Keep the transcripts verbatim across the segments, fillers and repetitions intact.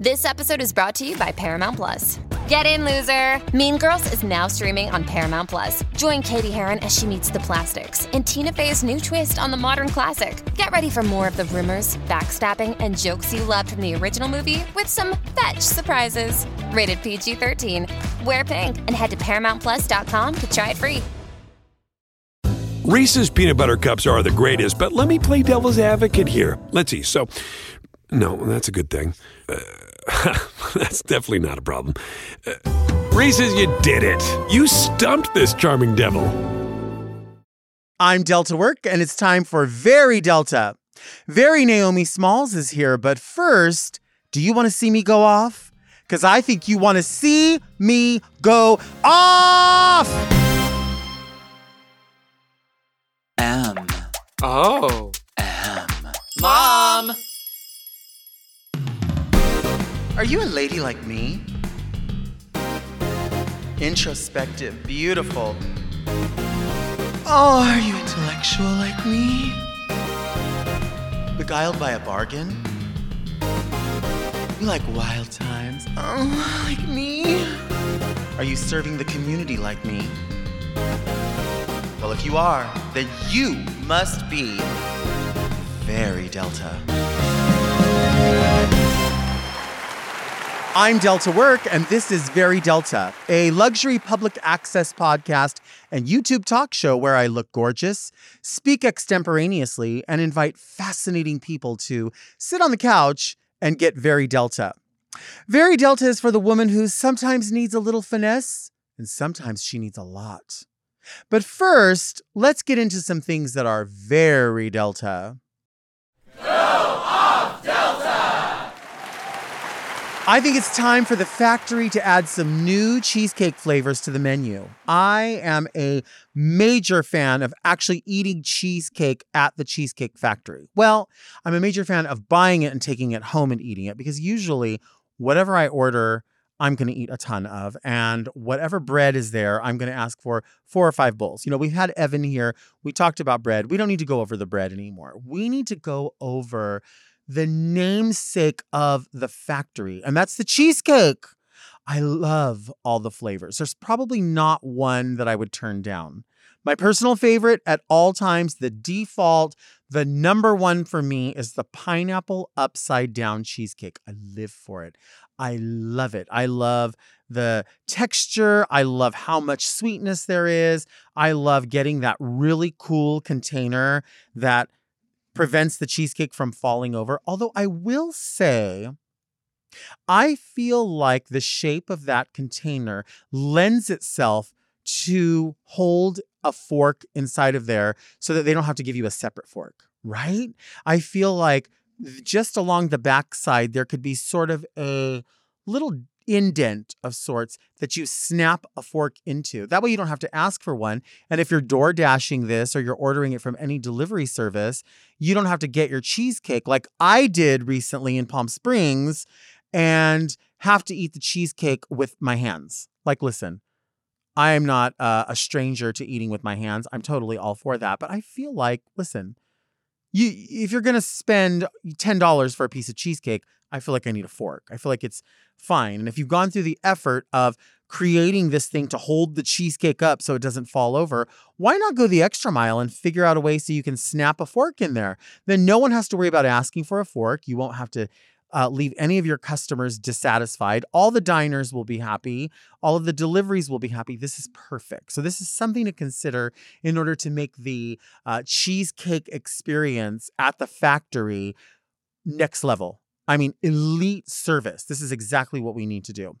This episode is brought to you by Paramount Plus. Get in, loser! Mean Girls is now streaming on Paramount Plus. Join Katie Heron as she meets the plastics in Tina Fey's new twist on the modern classic. Get ready for more of the rumors, backstabbing, and jokes you loved from the original movie with some fetch surprises. Rated P G thirteen. Wear pink and head to paramount plus dot com to try it free. Reese's peanut butter cups are the greatest, but let me play devil's advocate here. Let's see. So, no, that's a good thing. Uh, That's definitely not a problem. Uh, Reese's, you did it. You stumped this charming devil. I'm Delta Work, and it's time for Very Delta. Very Naomi Smalls is here, but first, do you want to see me go off? Because I think you want to see me go off! M. Oh. M. Mom! Are you a lady like me? Introspective, beautiful. Oh, are you intellectual like me? Beguiled by a bargain? You like wild times? Oh, like me? Are you serving the community like me? Well, if you are, then you must be very Delta. I'm Delta Work, and this is Very Delta, a luxury public access podcast and YouTube talk show where I look gorgeous, speak extemporaneously, and invite fascinating people to sit on the couch and get Very Delta. Very Delta is for the woman who sometimes needs a little finesse, and sometimes she needs a lot. But first, let's get into some things that are Very Delta. I think it's time for the factory to add some new cheesecake flavors to the menu. I am a major fan of actually eating cheesecake at the Cheesecake Factory. Well, I'm a major fan of buying it and taking it home and eating it, because usually whatever I order, I'm going to eat a ton of, and whatever bread is there, I'm going to ask for four or five bowls. You know, we've had Evan here. We talked about bread. We don't need to go over the bread anymore. We need to go over the namesake of the factory, and that's the cheesecake. I love all the flavors. There's probably not one that I would turn down. My personal favorite at all times, the default, the number one for me, is the pineapple upside down cheesecake. I live for it. I love it. I love the texture. I love how much sweetness there is. I love getting that really cool container that prevents the cheesecake from falling over. Although I will say, I feel like the shape of that container lends itself to hold a fork inside of there so that they don't have to give you a separate fork, right? I feel like just along the backside, there could be sort of a little indent of sorts that you snap a fork into. That way you don't have to ask for one. And if you're door dashing this or you're ordering it from any delivery service, you don't have to get your cheesecake like I did recently in Palm Springs and have to eat the cheesecake with my hands. Like, listen, I am not uh, a stranger to eating with my hands. I'm totally all for that. But I feel like, listen, you if you're going to spend ten dollars for a piece of cheesecake, I feel like I need a fork. I feel like it's fine. And if you've gone through the effort of creating this thing to hold the cheesecake up so it doesn't fall over, why not go the extra mile and figure out a way so you can snap a fork in there? Then no one has to worry about asking for a fork. You won't have to uh, leave any of your customers dissatisfied. All the diners will be happy. All of the deliveries will be happy. This is perfect. So this is something to consider in order to make the uh, cheesecake experience at the factory next level. I mean, elite service. This is exactly what we need to do.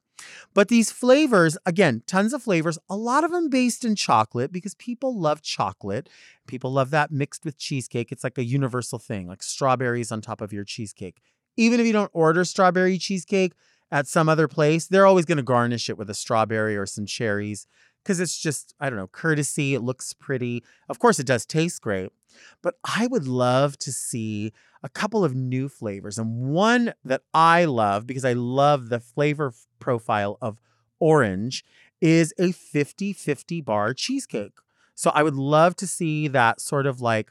But these flavors, again, tons of flavors, a lot of them based in chocolate because people love chocolate. People love that mixed with cheesecake. It's like a universal thing, like strawberries on top of your cheesecake. Even if you don't order strawberry cheesecake at some other place, they're always going to garnish it with a strawberry or some cherries because it's just, I don't know, courtesy. It looks pretty. Of course, it does taste great. But I would love to see a couple of new flavors, and one that I love because I love the flavor profile of orange is a fifty-fifty bar cheesecake. So I would love to see that sort of like,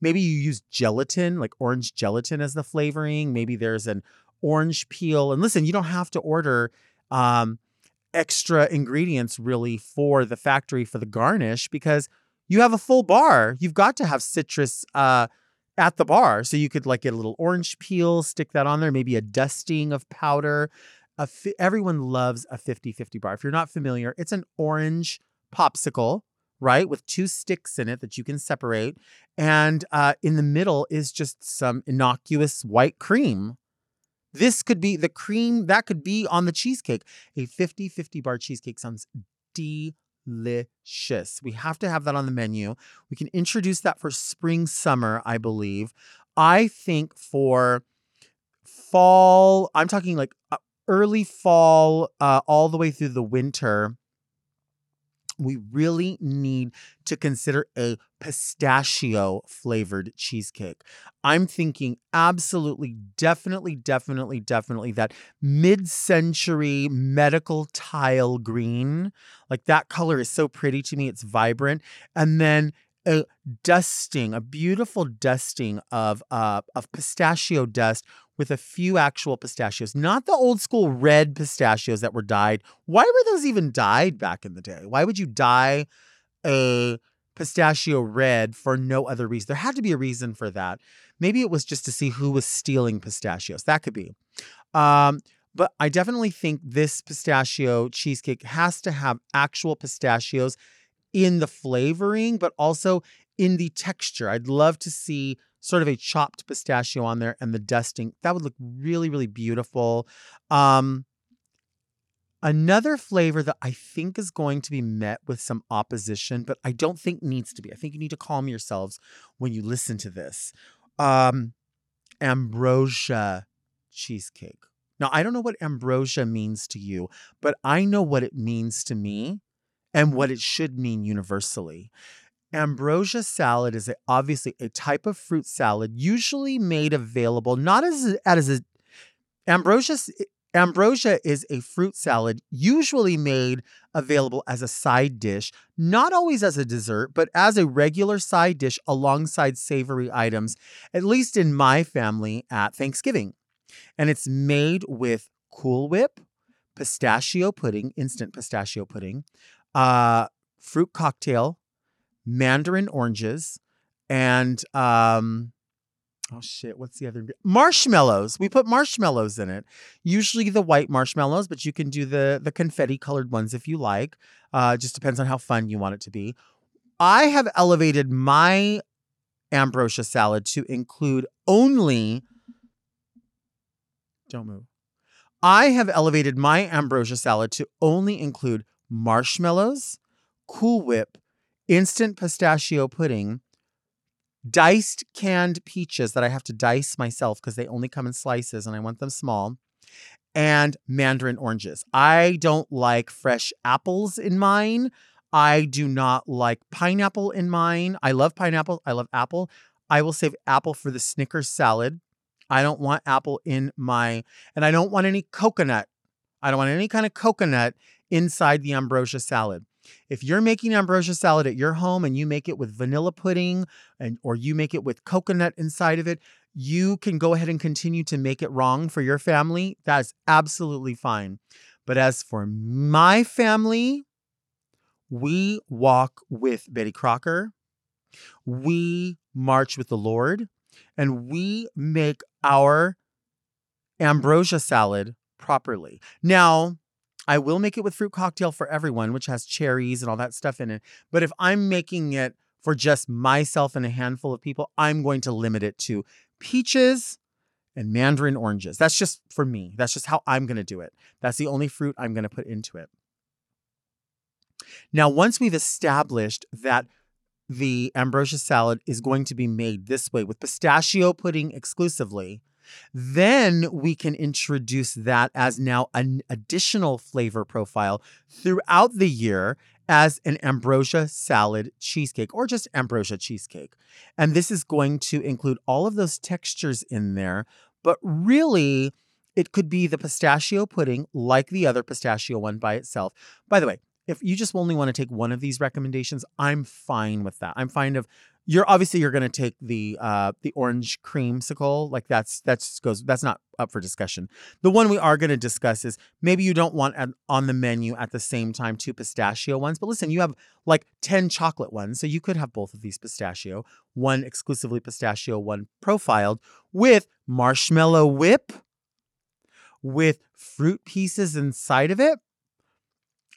maybe you use gelatin, like orange gelatin as the flavoring. Maybe there's an orange peel. And listen, you don't have to order um, extra ingredients really for the factory for the garnish because you have a full bar. You've got to have citrus uh, at the bar. So you could like get a little orange peel, stick that on there, maybe a dusting of powder. A fi- everyone loves a fifty-fifty bar. If you're not familiar, it's an orange popsicle, right? With two sticks in it that you can separate. And uh, in the middle is just some innocuous white cream. This could be the cream that could be on the cheesecake. A fifty-fifty bar cheesecake sounds delicious. We have to have that on the menu. We can introduce that for spring, summer, I believe. I think for fall, I'm talking like early fall, uh, all the way through the winter, we really need to consider a pistachio flavored cheesecake. I'm thinking absolutely, definitely, definitely, definitely that mid-century medical tile green. Like that color is so pretty to me. It's vibrant. And then a dusting, a beautiful dusting of uh, of pistachio dust with a few actual pistachios, not the old school red pistachios that were dyed. Why were those even dyed back in the day? Why would you dye a pistachio red for no other reason? There had to be a reason for that. Maybe it was just to see who was stealing pistachios. That could be. Um, but I definitely think this pistachio cheesecake has to have actual pistachios in the flavoring, but also in the texture. I'd love to see sort of a chopped pistachio on there and the dusting. That would look really, really beautiful. Um, another flavor that I think is going to be met with some opposition, but I don't think needs to be. I think you need to calm yourselves when you listen to this. Um, ambrosia cheesecake. Now, I don't know what ambrosia means to you, but I know what it means to me and what it should mean universally. Ambrosia salad is a, obviously a type of fruit salad usually made available, not as, as a, ambrosia, ambrosia is a fruit salad usually made available as a side dish, not always as a dessert, but as a regular side dish alongside savory items, at least in my family at Thanksgiving. And it's made with Cool Whip, pistachio pudding, instant pistachio pudding, uh, fruit cocktail, mandarin oranges, and um oh shit what's the other marshmallows. We put marshmallows in it, usually the white marshmallows, but you can do the the confetti colored ones if you like. Uh just depends on how fun you want it to be. I have elevated my ambrosia salad to include only don't move I have elevated my ambrosia salad to only include marshmallows, Cool Whip, instant pistachio pudding, diced canned peaches that I have to dice myself because they only come in slices and I want them small, and mandarin oranges. I don't like fresh apples in mine. I do not like pineapple in mine. I love pineapple. I love apple. I will save apple for the Snickers salad. I don't want apple in my, and I don't want any coconut. I don't want any kind of coconut inside the ambrosia salad. If you're making ambrosia salad at your home and you make it with vanilla pudding and or you make it with coconut inside of it, you can go ahead and continue to make it wrong for your family. That's absolutely fine. But as for my family, we walk with Betty Crocker. We march with the Lord, and we make our ambrosia salad properly. Now, I will make it with fruit cocktail for everyone, which has cherries and all that stuff in it. But if I'm making it for just myself and a handful of people, I'm going to limit it to peaches and mandarin oranges. That's just for me. That's just how I'm going to do it. That's the only fruit I'm going to put into it. Now, once we've established that the ambrosia salad is going to be made this way with pistachio pudding exclusively, then we can introduce that as now an additional flavor profile throughout the year as an ambrosia salad cheesecake or just ambrosia cheesecake. And this is going to include all of those textures in there, but really it could be the pistachio pudding like the other pistachio one by itself. By the way, if you just only want to take one of these recommendations, I'm fine with that. I'm fine of You're obviously you're going to take the uh, the orange creamsicle. Like that's that's goes that's not up for discussion. The one we are going to discuss is maybe you don't want an, on the menu at the same time two pistachio ones. But listen, you have like ten chocolate ones, so you could have both of these pistachio, one exclusively pistachio, one profiled with marshmallow whip, with fruit pieces inside of it.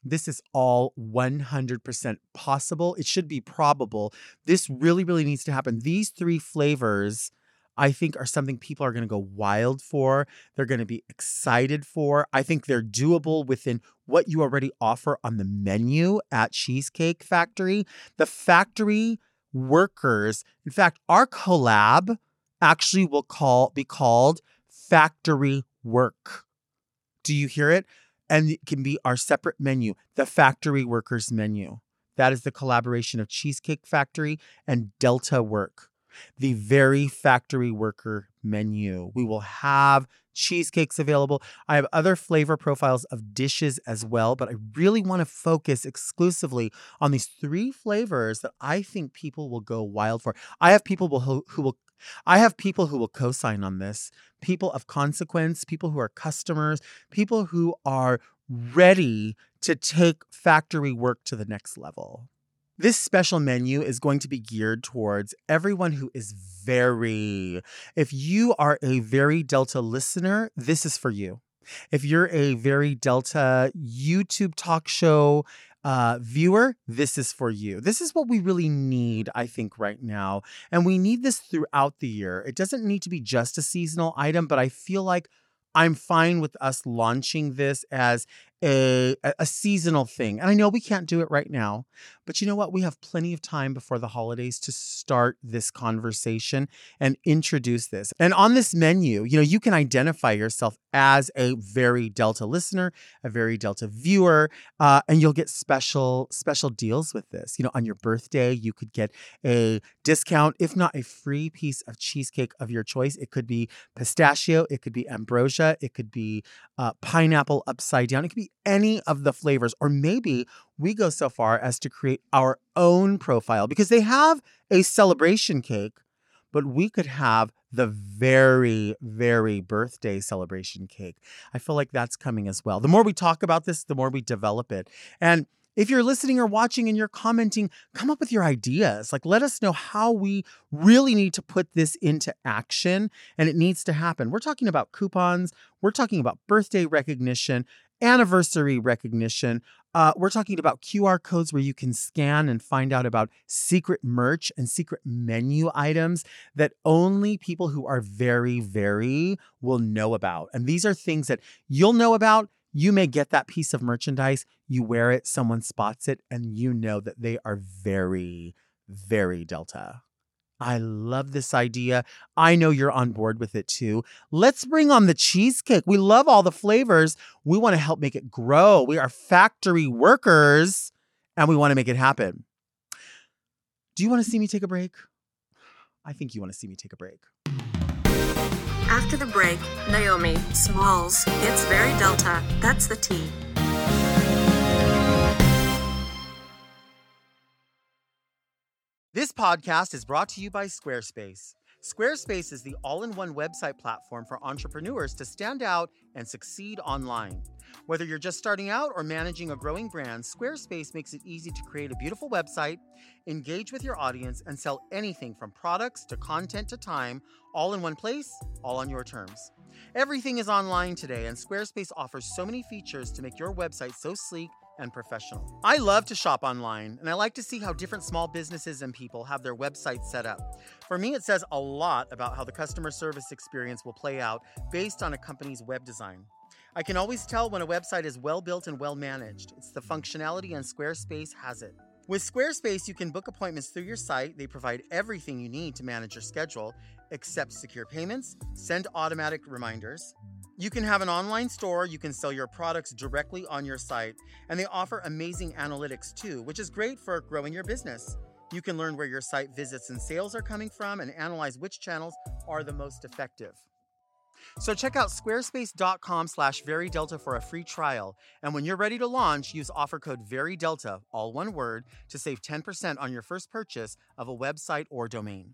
This is all one hundred percent possible. It should be probable. This really, really needs to happen. These three flavors, I think, are something people are going to go wild for. They're going to be excited for. I think they're doable within what you already offer on the menu at Cheesecake Factory. The factory workers, in fact, our collab actually will call be called Factory Work. Do you hear it? And it can be our separate menu, the Factory Workers menu. That is the collaboration of Cheesecake Factory and Delta Work, the Very Factory Worker menu. We will have cheesecakes available. I have other flavor profiles of dishes as well, but I really want to focus exclusively on these three flavors that I think people will go wild for. I have people who, who will I have people who will co-sign on this, people of consequence, people who are customers, people who are ready to take factory work to the next level. This special menu is going to be geared towards everyone who is very. If you are a Very Delta listener, this is for you. If you're a Very Delta YouTube talk show Uh, viewer, this is for you. This is what we really need, I think, right now. And we need this throughout the year. It doesn't need to be just a seasonal item, but I feel like I'm fine with us launching this as a, a seasonal thing. And I know we can't do it right now, but you know what? We have plenty of time before the holidays to start this conversation and introduce this. And on this menu, you know, you can identify yourself as a Very Delta listener, a Very Delta viewer, uh, and you'll get special, special deals with this. You know, on your birthday, you could get a discount, if not a free piece of cheesecake of your choice. It could be pistachio. It could be ambrosia. It could be uh, pineapple upside down. It could be any of the flavors, or maybe we go so far as to create our own profile, because they have a celebration cake, but we could have the very, very birthday celebration cake. I feel like that's coming as well. The more we talk about this, the more we develop it. And if you're listening or watching and you're commenting, come up with your ideas. Like, let us know how we really need to put this into action, and it needs to happen. We're talking about coupons. We're talking about birthday recognition, anniversary recognition. Uh, we're talking about Q R codes where you can scan and find out about secret merch and secret menu items that only people who are very, very will know about. And these are things that you'll know about. You may get that piece of merchandise, you wear it, someone spots it, and you know that they are very, very Delta. I love this idea. I know you're on board with it too. Let's bring on the cheesecake. We love all the flavors. We want to help make it grow. We are factory workers and we want to make it happen. Do you want to see me take a break? I think you want to see me take a break. After the break, Naomi Smalls. It's Very Delta. That's the tea. This podcast is brought to you by Squarespace. Squarespace is the all-in-one website platform for entrepreneurs to stand out and succeed online. Whether you're just starting out or managing a growing brand, Squarespace makes it easy to create a beautiful website, engage with your audience, and sell anything from products to content to time, all in one place, all on your terms. Everything is online today, and Squarespace offers so many features to make your website so sleek and professional. I love to shop online, and I like to see how different small businesses and people have their websites set up. For me, it says a lot about how the customer service experience will play out based on a company's web design. I can always tell when a website is well built and well managed. It's the functionality, and Squarespace has it. With Squarespace, you can book appointments through your site. They provide everything you need to manage your schedule, accept secure payments, send automatic reminders. You can have an online store. You can sell your products directly on your site. And they offer amazing analytics too, which is great for growing your business. You can learn where your site visits and sales are coming from and analyze which channels are the most effective. So check out squarespace dot com slash very delta for a free trial. And when you're ready to launch, use offer code VERYDELTA, all one word, to save ten percent on your first purchase of a website or domain.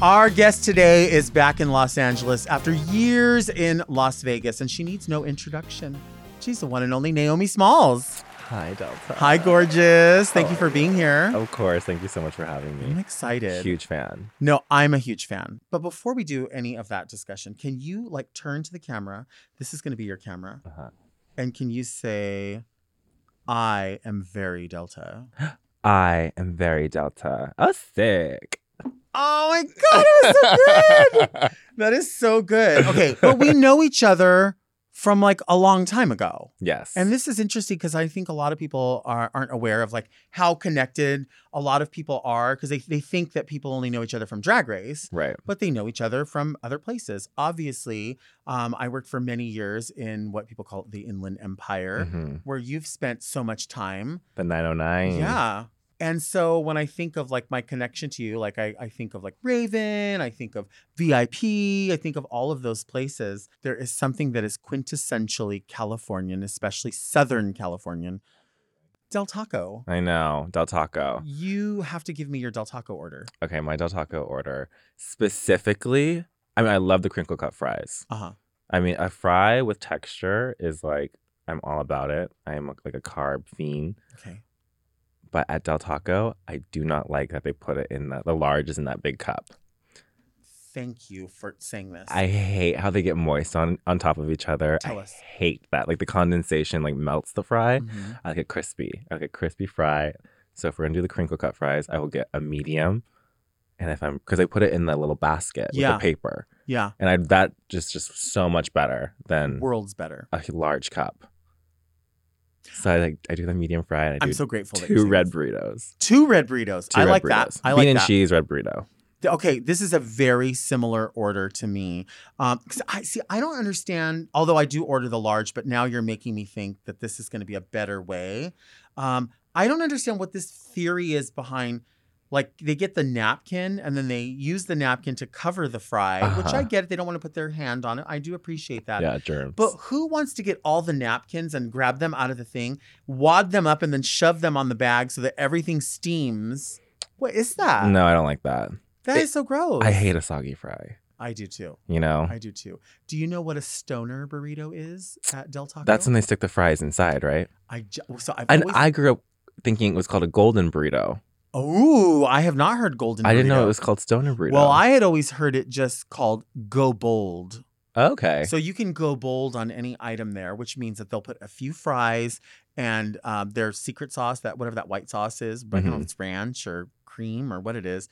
Our guest today is back in Los Angeles after years in Las Vegas, and she needs no introduction. She's the one and only Naomi Smalls. Hi, Delta. Hi, gorgeous. Thank oh, you for being here. Of course. Thank you so much for having me. I'm excited. Huge fan. No, I'm a huge fan. But before we do any of that discussion, can you like turn to the camera? This is going to be your camera. Uh-huh. And can you say, I am very Delta? I am very Delta. Oh, sick. Oh my God, that was so good. That is so good. Okay, but we know each other from like a long time ago. Yes. And this is interesting because I think a lot of people are, aren't aware of like how connected a lot of people are because they, they think that people only know each other from Drag Race. Right. But they know each other from other places. Obviously, um, I worked for many years in what people call the Inland Empire, mm-hmm. where you've spent so much time. The nine oh nine. Yeah. And so when I think of like my connection to you, like I, I think of like Raven, I think of V I P, I think of all of those places. There is something that is quintessentially Californian, especially Southern Californian. Del Taco. I know. Del Taco. You have to give me your Del Taco order. Okay, my Del Taco order. Specifically, I mean, I love the crinkle cut fries. Uh-huh. I mean, a fry with texture is like, I'm all about it. I am like a carb fiend. Okay. But at Del Taco, I do not like that they put it in the, the large is in that big cup. Thank you for saying this. I hate how they get moist on, on top of each other. Tell I us. hate that. Like the condensation like melts the fry. Mm-hmm. I like it crispy. I like a crispy fry. So if we're going to do the crinkle cut fries, I will get a medium. And if I'm, because they put it in the little basket with yeah. the paper. Yeah. And I that just just so much better than. World's better. A large cup. So I like I do the medium fry and I do I'm so grateful two that red burritos. Two red burritos. Two I red like burritos. that. I like Bean that. Bean and cheese red burrito. Okay, this is a very similar order to me. Um, cause I see I don't understand, although I do order the large, but now you're making me think that this is going to be a better way. Um, I don't understand what this theory is behind. Like they get the napkin and then they use the napkin to cover the fry, uh-huh. which I get it. They don't want to put their hand on it. I do appreciate that. Yeah, germs. But who wants to get all the napkins and grab them out of the thing, wad them up and then shove them on the bag so that everything steams? What is that? No, I don't like that. That it, is so gross. I hate a soggy fry. I do too. You know? I do too. Do you know what a stoner burrito is at Del Taco? That's when they stick the fries inside, right? I ju- so I've And always- I grew up thinking it was called a golden burrito. Oh, I have not heard golden burrito. I didn't know it was called stoner burrito. Well, I had always heard it just called go bold. Okay. So you can go bold on any item there, which means that they'll put a few fries and um, their secret sauce, that whatever that white sauce is, but mm-hmm. I don't know if it's ranch or cream or what it is.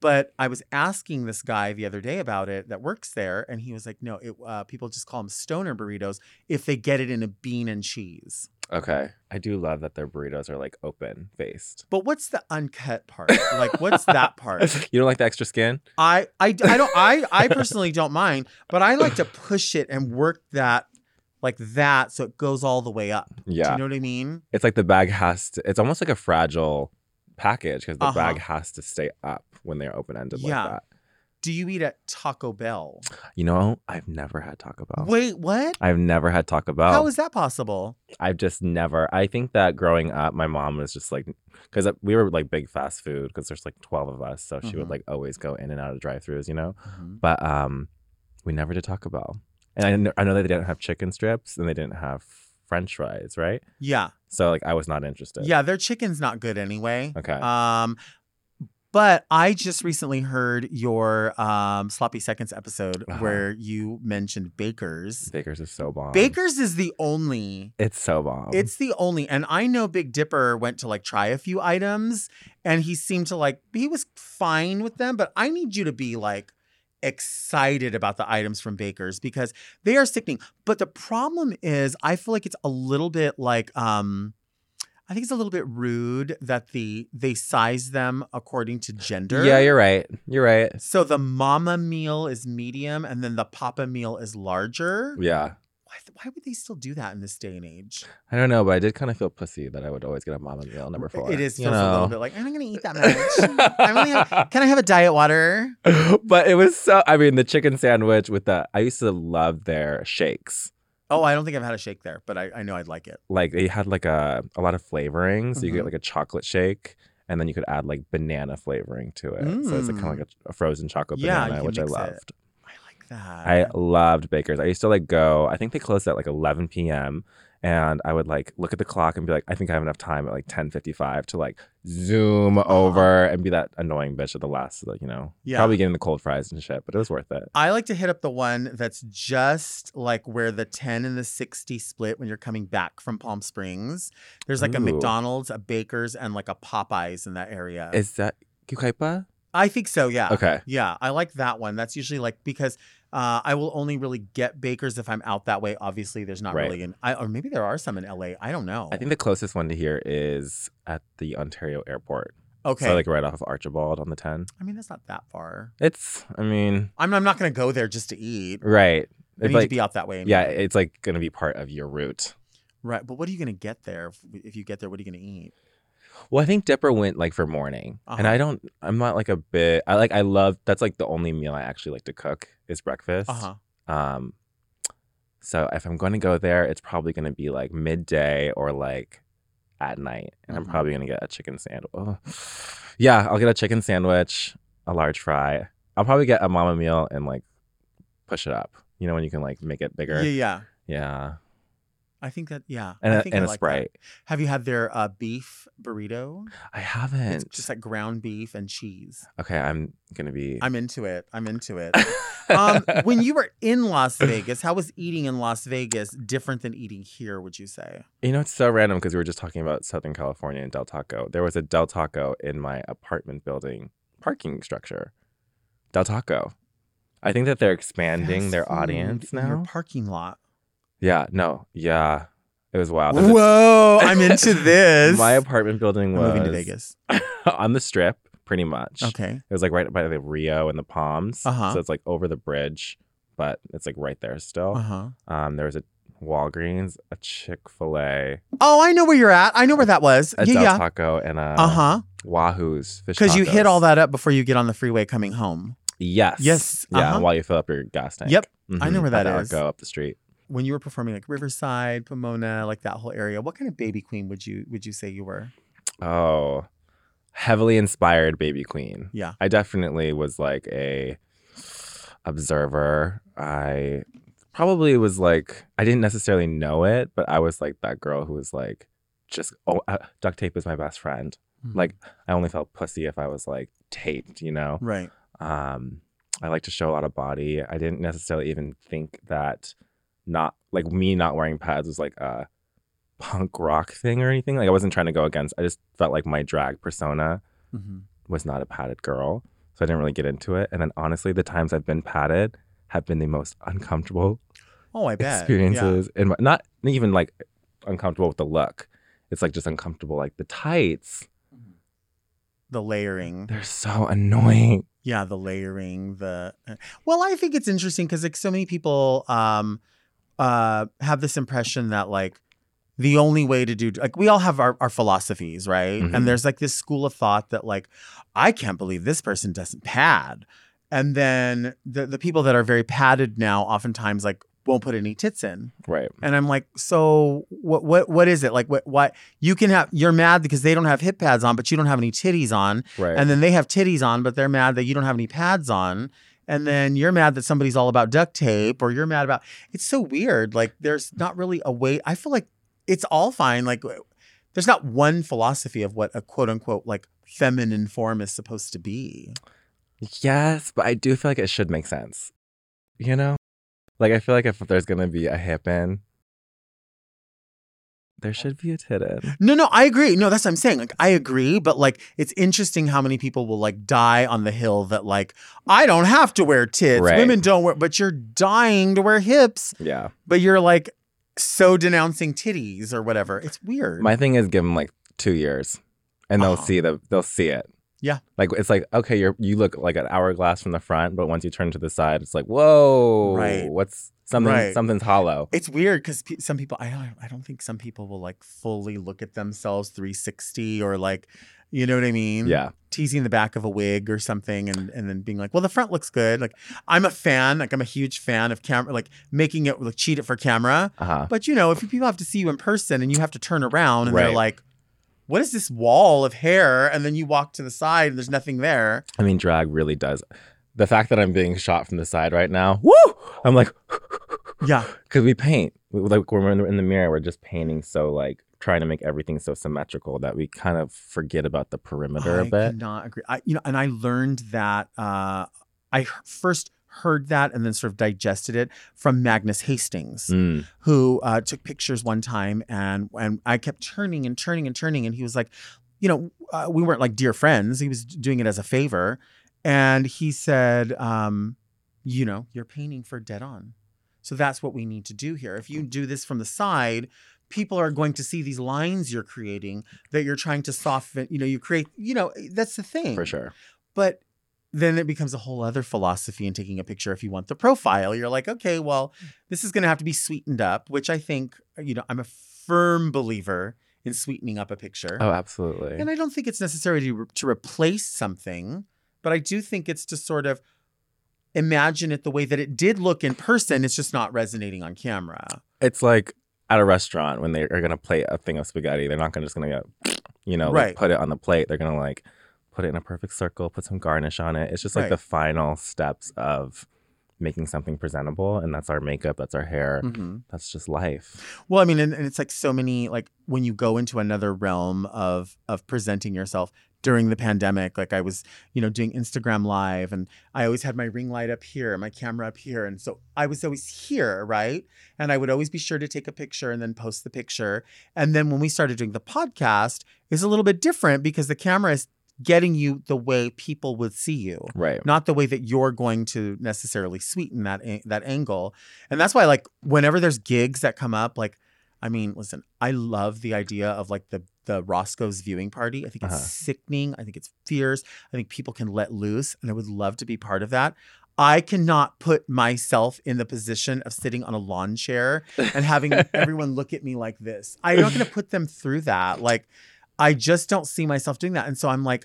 But I was asking this guy the other day about it that works there, and he was like, no, it, uh, people just call them stoner burritos if they get it in a bean and cheese. Okay. I do love that their burritos are like open faced. But what's the uncut part? Like what's that part? You don't like the extra skin? I, I, I don't I, I personally don't mind, but I like to push it and work that like that so it goes all the way up. Yeah. Do you know what I mean? It's like the bag has to it's almost like a fragile package because the uh-huh. bag has to stay up when they're open ended yeah. like that. Do you eat at Taco Bell? You know, I've never had Taco Bell. Wait, what? I've never had Taco Bell. How is that possible? I've just never. I think that growing up, my mom was just like, because we were like big fast food because there's like twelve of us. So mm-hmm. she would like always go in and out of drive-thrus, you know? Mm-hmm. But um, we never did Taco Bell. And I know, I know that they didn't have chicken strips and they didn't have French fries, right? Yeah. So like I was not interested. Yeah, their chicken's not good anyway. Okay. Um. But I just recently heard your um, Sloppy Seconds episode uh-huh. where you mentioned Baker's. Baker's is so bomb. Baker's is the only. It's so bomb. It's the only. And I know Big Dipper went to like try a few items and he seemed to like, he was fine with them. But I need you to be like excited about the items from Baker's because they are sickening. But the problem is, I feel like it's a little bit like, um, I think it's a little bit rude that the they size them according to gender. Yeah, you're right. You're right. So the mama meal is medium and then the papa meal is larger. Yeah. Why, why would they still do that in this day and age? I don't know, but I did kind of feel pussy that I would always get a mama meal number four. It is feels a little bit like, I'm not going to eat that much. I'm only have, can I have a diet water? But it was so, I mean, the chicken sandwich with the, I used to love their shakes. Oh, I don't think I've had a shake there, but I, I know I'd like it. Like they had like a, a lot of flavoring. So mm-hmm. you get like a chocolate shake and then you could add like banana flavoring to it. Mm. So it's like kind of like a, a frozen chocolate yeah, banana, which I loved. It. I like that. I loved Baker's. I used to like go, I think they closed at like eleven p.m. And I would like look at the clock and be like, I think I have enough time at like ten fifty-five to like zoom over and be that annoying bitch at the last, like, you know, yeah. probably getting the cold fries and shit, but it was worth it. I like to hit up the one that's just like where the ten and the sixty split when you're coming back from Palm Springs. There's like Ooh. a McDonald's, a Baker's, and like a Popeyes in that area. Is that Cucaipa? I think so, yeah. Okay. Yeah, I like that one. That's usually like because... Uh, I will only really get Baker's if I'm out that way. Obviously, there's not right. really an... I, or maybe there are some in L A. I don't know. I think the closest one to here is at the Ontario airport. Okay. So, like, right off of Archibald on the ten. I mean, that's not that far. It's... I mean... I'm, I'm not going to go there just to eat. Right. I need like, to be out that way. Anyway. Yeah, it's, like, going to be part of your route. Right. But what are you going to get there? If you get there, what are you going to eat? Well, I think Dipper went, like, for morning. Uh-huh. And I don't... I'm not, like, a bit... I, like, I love... That's, like, the only meal I actually like to cook. Is breakfast. Uh-huh. Um, so if I'm going to go there, it's probably going to be like midday or like at night. And mm-hmm. I'm probably going to get a chicken sandwich. Oh. Yeah, I'll get a chicken sandwich, a large fry. I'll probably get a mama meal and like push it up. You know, when you can like make it bigger. Yeah, yeah. Yeah. I think that, yeah. And I think a, and I a like Sprite. That. Have you had their uh, beef burrito? I haven't. It's just like ground beef and cheese. Okay, I'm going to be... I'm into it. I'm into it. um, when you were in Las Vegas, how was eating in Las Vegas different than eating here, would you say? You know, it's so random because we were just talking about Southern California and Del Taco. There was a Del Taco in my apartment building parking structure. Del Taco. I think that they're expanding Fast their audience now. In your parking lot. Yeah, no, yeah. It was wild. There's Whoa, a... I'm into this. My apartment building was... I'm moving to Vegas. on the Strip, pretty much. Okay. It was like right by the Rio and the Palms. Uh-huh. So it's like over the bridge, but it's like right there still. Uh-huh. Um, there was a Walgreens, a Chick-fil-A. Oh, I know where you're at. I know where that was. A yeah, Del yeah. Taco and a uh-huh. Wahoo's fish tacos. Because you hit all that up before you get on the freeway coming home. Yes. Yes. Yeah, uh-huh. while you fill up your gas tank. Yep, mm-hmm. I know where that About is. Go up the street. When you were performing like Riverside, Pomona, like that whole area, what kind of baby queen would you would you say you were? Oh, heavily inspired baby queen. Yeah. I definitely was like a observer. I probably was like, I didn't necessarily know it, but I was like that girl who was like, just, oh, uh, duct tape is my best friend. Mm-hmm. Like, I only felt pussy if I was like taped, you know? Right. Um, I like to show a lot of body. I didn't necessarily even think that not like me not wearing pads was like a punk rock thing or anything. Like I wasn't trying to go against. I just felt like my drag persona mm-hmm. was not a padded girl. So I didn't really get into it. And then honestly, the times I've been padded have been the most uncomfortable oh, I bet. experiences. Yeah. In my, not even like uncomfortable with the look. It's like just uncomfortable. Like the tights. The layering. They're so annoying. Yeah, the layering. The Well, I think it's interesting because like so many people... um Uh, have this impression that like the only way to do like we all have our, our philosophies, right? Mm-hmm. And there's like this school of thought that like I can't believe this person doesn't pad, and then the the people that are very padded now oftentimes like won't put any tits in, right? And I'm like, so what what what is it like? What what you can have? You're mad because they don't have hip pads on, but you don't have any titties on, right? And then they have titties on, but they're mad that you don't have any pads on. And then you're mad that somebody's all about duct tape or you're mad about... It's so weird. Like, there's not really a way... I feel like it's all fine. Like, there's not one philosophy of what a quote-unquote, like, feminine form is supposed to be. Yes, but I do feel like it should make sense. You know? Like, I feel like if there's going to be a hip in, There should be a tit in. No, no, I agree. No, that's what I'm saying. Like, I agree, but like, it's interesting how many people will like die on the hill that like, I don't have to wear tits. Right. Women don't wear, but you're dying to wear hips. Yeah. But you're like so denouncing titties or whatever. It's weird. My thing is, give them like two years, and they'll oh. see the they'll see it. Yeah. Like, it's like, okay, you're you look like an hourglass from the front, but once you turn to the side, it's like, whoa, right. what's something? Right. Something's hollow. It's weird because pe- some people, I don't, I don't think some people will like fully look at themselves three sixty or like, you know what I mean? Yeah. Teasing the back of a wig or something, and, and then being like, well, the front looks good. Like, I'm a fan. Like, I'm a huge fan of camera, like making it, like cheat it for camera. Uh-huh. But, you know, if people have to see you in person and you have to turn around and right. they're like, what is this wall of hair? And then you walk to the side and there's nothing there. I mean, drag really does. The fact that I'm being shot from the side right now, woo! I'm like, yeah. Because we paint. Like, when we're in the mirror, we're just painting, so like trying to make everything so symmetrical that we kind of forget about the perimeter I a bit. I cannot agree. I, you know, and I learned that, uh, I first heard that and then sort of digested it from Magnus Hastings, mm. who uh, took pictures one time, and and I kept turning and turning and turning, and he was like, you know, uh, we weren't like dear friends. He was doing it as a favor, and he said, um, you know, you're painting for dead on, so that's what we need to do here. If you do this from the side, people are going to see these lines you're creating that you're trying to soften. You know, you create. You know, that's the thing for sure, but. Then it becomes a whole other philosophy in taking a picture. If you want the profile, you're like, okay, well, this is going to have to be sweetened up, which I think, you know, I'm a firm believer in sweetening up a picture. Oh, absolutely. And I don't think it's necessary to, re- to replace something, but I do think it's to sort of imagine it the way that it did look in person. It's just not resonating on camera. It's like at a restaurant when they are going to plate a thing of spaghetti, they're not gonna, just going to, you know, right. like put it on the plate. They're going to like... put it in a perfect circle, put some garnish on it. It's just like right. the final steps of making something presentable. And that's our makeup. That's our hair. Mm-hmm. That's just life. Well, I mean, and, and it's like so many, like when you go into another realm of of presenting yourself during the pandemic, like I was, you know, doing Instagram Live, and I always had my ring light up here, my camera up here. And so I was always here, right? And I would always be sure to take a picture and then post the picture. And then when we started doing the podcast, it's a little bit different because the camera is getting you the way people would see you, right? Not the way that you're going to necessarily sweeten that a- that angle. And that's why, like, whenever there's gigs that come up, like, I mean, listen, I love the idea of like the the Roscoe's viewing party. I think uh-huh. it's sickening. I think it's fierce. I think people can let loose, and I would love to be part of that. I cannot put myself in the position of sitting on a lawn chair and having everyone look at me like this. I'm not going to put them through that. Like, I just don't see myself doing that. And so I'm like,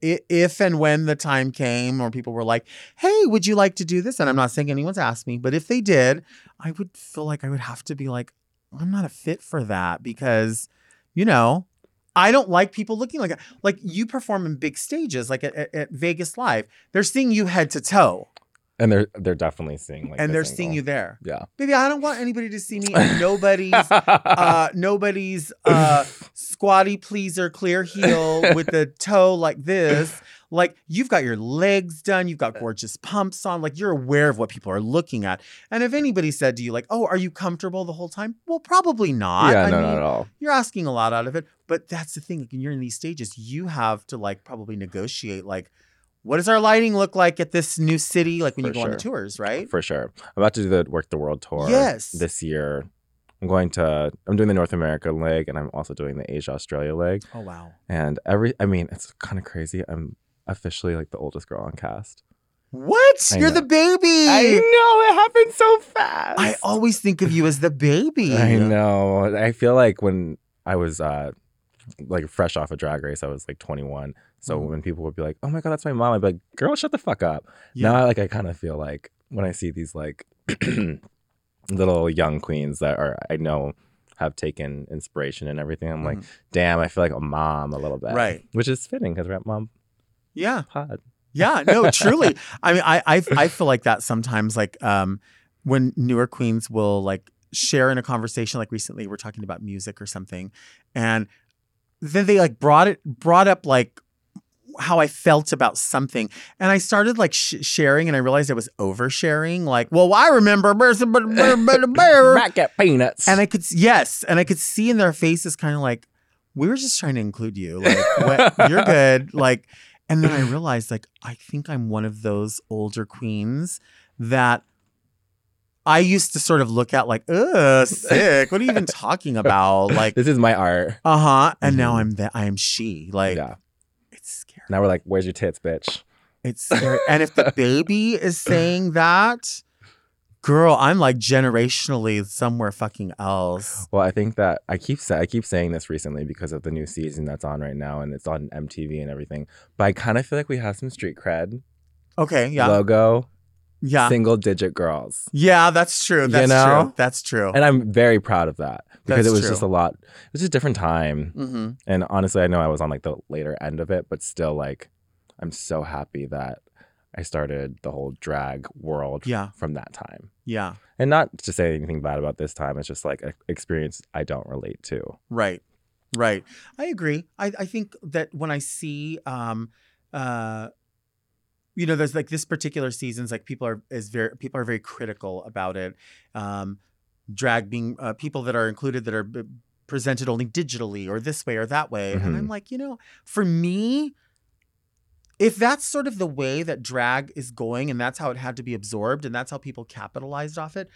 if and when the time came or people were like, hey, would you like to do this? And I'm not saying anyone's asked me, but if they did, I would feel like I would have to be like, I'm not a fit for that because, you know, I don't like people looking like that. Like, you perform in big stages, like at, at, at Vegas Live. They're seeing you head to toe. And they're they're definitely seeing like, and they're angle. Seeing you there. Yeah, baby, I don't want anybody to see me. And nobody's uh, nobody's uh, squatty pleaser, clear heel with the toe like this. Like, you've got your legs done, you've got gorgeous pumps on. Like, you're aware of what people are looking at. And if anybody said to you, like, "Oh, are you comfortable the whole time?" Well, probably not. Yeah, I no, mean, not at all. You're asking a lot out of it. But that's the thing. Like, when you're in these stages, you have to like probably negotiate like, what does our lighting look like at this new city? Like when For you go sure. on the tours, right? For sure. I'm about to do the Work the World tour yes. this year. I'm going to, I'm doing the North America leg, and I'm also doing the Asia Australia leg. Oh, wow. And every, I mean, it's kind of crazy. I'm officially like the oldest girl on cast. What? I You're know. The baby. I know. It happened so fast. I always think of you as the baby. I know. I feel like when I was uh, like fresh off of Drag Race, I was like twenty-one. So when people would be like, "Oh my God, that's my mom," I'd be like, "Girl, shut the fuck up." Yeah. Now, like, I kind of feel like when I see these like little young queens that are I know have taken inspiration and everything, I'm mm-hmm. like, "Damn, I feel like a mom a little bit," right? Which is fitting because we're at Mom. Yeah. Pod. Yeah. No, truly. I mean, I, I I feel like that sometimes. Like um, when newer queens will like share in a conversation. Like recently, we're talking about music or something, and then they like brought it brought up like. how I felt about something. And I started like sh- sharing and I realized I was oversharing. Like, well, I remember Rocket Peanuts. And I could, yes. And I could see in their faces kind of like, we were just trying to include you. Like, what, you're good. Like, and then I realized like, I think I'm one of those older queens that I used to sort of look at like, ugh, sick. What are you even talking about? Like, this is my art. Uh-huh. And mm-hmm. now I'm that I am she. Like, yeah. It's scary. Now we're like, where's your tits, bitch? It's scary. And if the baby is saying that, girl, I'm like generationally somewhere fucking else. Well, I think that I keep sa- I keep saying this recently because of the new season that's on right now and it's on M T V and everything. But I kind of feel like we have some street cred. Okay. Yeah. Logo. Yeah. Single digit girls. Yeah, that's true. That's you know? true. That's true. And I'm very proud of that because that's it was true. just a lot. It was just a different time. Mm-hmm. And honestly, I know I was on like the later end of it, but still like I'm so happy that I started the whole drag world yeah. from that time. Yeah. And not to say anything bad about this time. It's just like an experience I don't relate to. Right. Right. I agree. I, I think that when I see um, uh, you know, there's like this particular season's like people are is very people are very critical about it. Um, drag being uh, people that are included that are b- presented only digitally or this way or that way. Mm-hmm. And I'm like, you know, for me, if that's sort of the way that drag is going and that's how it had to be absorbed and that's how people capitalized off it,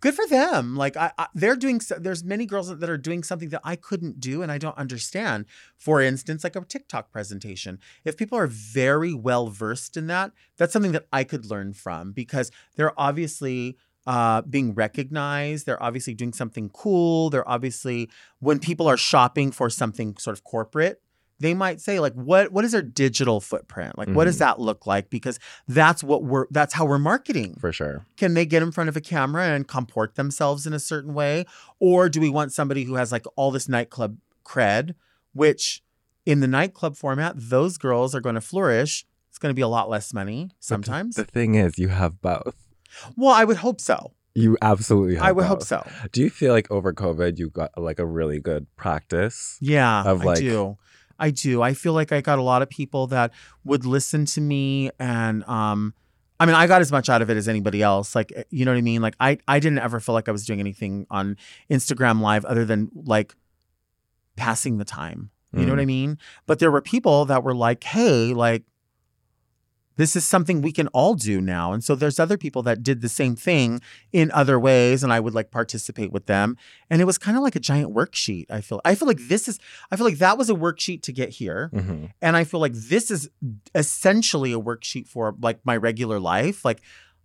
good for them. Like I, I they're doing, so, there's many girls that are doing something that I couldn't do and I don't understand. For instance, like a TikTok presentation. If people are very well versed in that, that's something that I could learn from because they're obviously uh, being recognized. They're obviously doing something cool. They're obviously, when people are shopping for something sort of corporate, they might say like, what, what is their digital footprint? Like, mm-hmm. what does that look like? Because that's what we're, that's how we're marketing. For sure. Can they get in front of a camera and comport themselves in a certain way? Or do we want somebody who has like all this nightclub cred, which in the nightclub format, those girls are going to flourish. It's going to be a lot less money sometimes. The, the thing is you have both. Well, I would hope so. You absolutely have I would both. hope so. Do you feel like over COVID, you got like a really good practice? Yeah, of, like, I do. I do. I feel like I got a lot of people that would listen to me. And um, I mean, I got as much out of it as anybody else. Like, you know what I mean? Like, I, I didn't ever feel like I was doing anything on Instagram Live other than like passing the time. You mm. know what I mean? But there were people that were like, hey, like, this is something we can all do now. And so there's other people that did the same thing in other ways. And I would like participate with them. And it was kind of like a giant worksheet. I feel, I feel like this is, I feel like that was a worksheet to get here. Mm-hmm. And I feel like this is essentially a worksheet for like my regular life. Like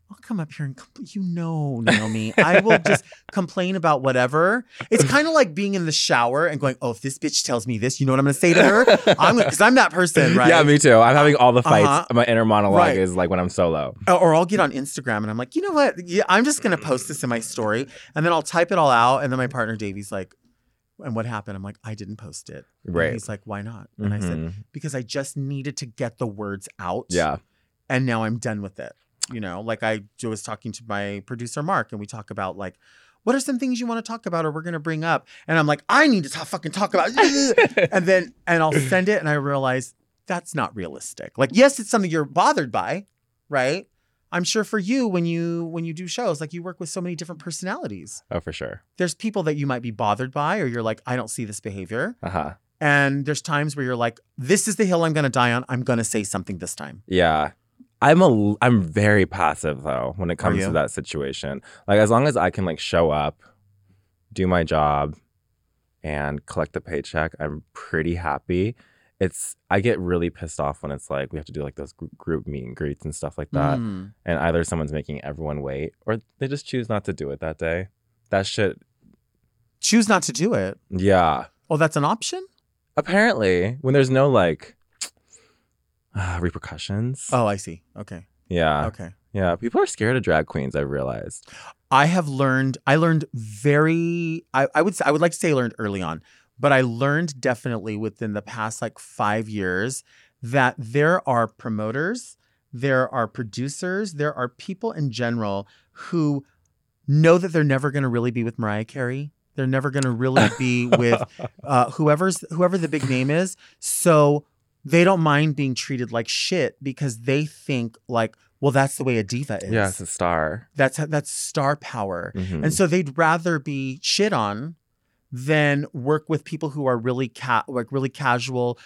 I'll come up here and, compl- you know, Naomi, I will just complain about whatever. It's kind of like being in the shower and going, oh, if this bitch tells me this, you know what I'm going to say to her? I'm Because I'm that person, right? Yeah, me too. I'm having all the fights. Uh-huh. My inner monologue right. is like when I'm solo. Or I'll get on Instagram and I'm like, you know what? Yeah, I'm just going to post this in my story. And then I'll type it all out. And then my partner, Davey's like, and what happened? I'm like, I didn't post it. Right. And he's like, why not? And mm-hmm. I said, because I just needed to get the words out. Yeah. And now I'm done with it. You know, like I was talking to my producer, Mark, and we talk about like, what are some things you want to talk about or we're going to bring up? And I'm like, I need to talk, fucking talk about it. And then and I'll send it. And I realize that's not realistic. Like, yes, it's something you're bothered by. Right. I'm sure for you, when you when you do shows, like you work with so many different personalities. Oh, for sure. There's people that you might be bothered by or you're like, I don't see this behavior. Uh-huh. And there's times where you're like, this is the hill I'm going to die on. I'm going to say something this time. Yeah. I'm a I'm very passive though when it comes to that situation. Like as long as I can like show up, do my job, and collect the paycheck, I'm pretty happy. It's I get really pissed off when it's like we have to do like those group meet and greets and stuff like that, mm. and either someone's making everyone wait or they just choose not to do it that day. That shit. Choose not to do it. Yeah. Oh, that's an option? Apparently, when there's no like. Uh, repercussions. Oh, I see. Okay. Yeah. Okay. Yeah. People are scared of drag queens, I've realized. I have learned, I learned very, I, I would I would like to say I learned early on, but I learned definitely within the past like five years that there are promoters, there are producers, there are people in general who know that they're never going to really be with Mariah Carey. They're never going to really be with uh, whoever's, whoever the big name is. So they don't mind being treated like shit because they think like, well, that's the way a diva is. Yeah, it's a star. That's that's star power. Mm-hmm. And so they'd rather be shit on than work with people who are really ca- like really casual,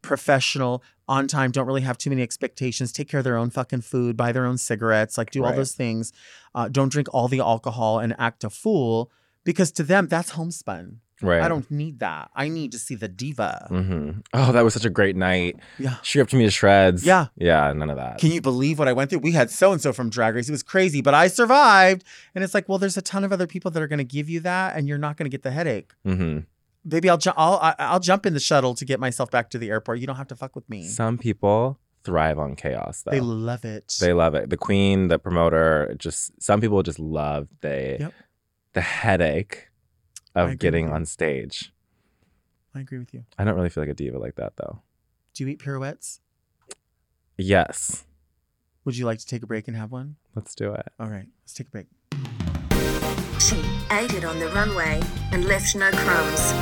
professional, on time, don't really have too many expectations, take care of their own fucking food, buy their own cigarettes, like do right. all those things. Uh, don't drink all the alcohol and act a fool, because to them, that's homespun. Right. I don't need that. I need to see the diva. Mm-hmm. Oh, that was such a great night. Yeah. She ripped me to shreds. Yeah. Yeah, none of that. Can you believe what I went through? We had so-and-so from Drag Race. It was crazy, but I survived. And it's like, well, there's a ton of other people that are going to give you that, and you're not going to get the headache. Mm-hmm. Baby, I'll, ju- I'll, I'll jump in the shuttle to get myself back to the airport. You don't have to fuck with me. Some people thrive on chaos, though. They love it. They love it. The queen, the promoter, just some people just love the, yep. the headache. Of getting on stage. I agree with you. I don't really feel like a diva like that, though. Do you eat pirouettes? Yes. Would you like to take a break and have one? Let's do it. All right, let's take a break. She ate it on the runway and left no crumbs.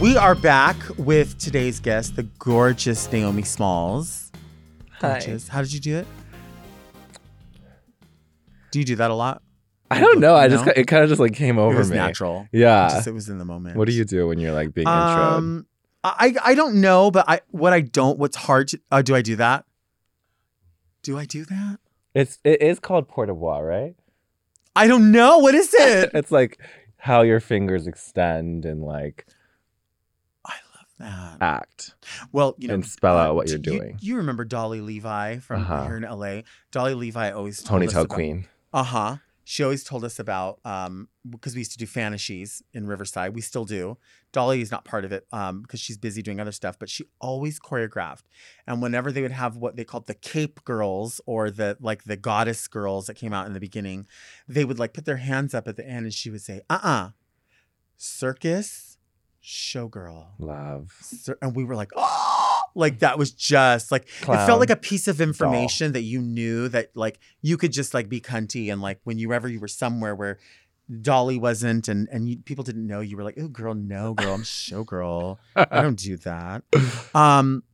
We are back with today's guest, the gorgeous Naomi Smalls. Hi. Gorgeous. How did you do it? Do you do that a lot? I don't know. I just it kind of just like came over me. It was natural. Yeah. It, just, it was in the moment. What do you do when you're like being um, introed? I I don't know, but I what I don't what's hard to uh, do I do that? Do I do that? It's it is called port de bois, right? I don't know. What is it? It's like how your fingers extend and like Um, act well, you know, and spell out what you're doing. You, you remember Dolly Levi from uh-huh. here in L A? Dolly Levi always told Ponytail us about, Queen. Uh huh. She always told us about um because we used to do Fanishies in Riverside. We still do. Dolly is not part of it um because she's busy doing other stuff. But she always choreographed. And whenever they would have what they called the Cape Girls or the like the Goddess Girls that came out in the beginning, they would like put their hands up at the end, and she would say, "Uh uh, circus." Showgirl. Love. And we were like, oh, like that was just like, Clown. It felt like a piece of information Doll. That you knew that like you could just like be cunty. And like when you ever you were somewhere where Dolly wasn't and, and you, people didn't know, you were like, oh, girl, no, girl, I'm showgirl. I don't do that. Um,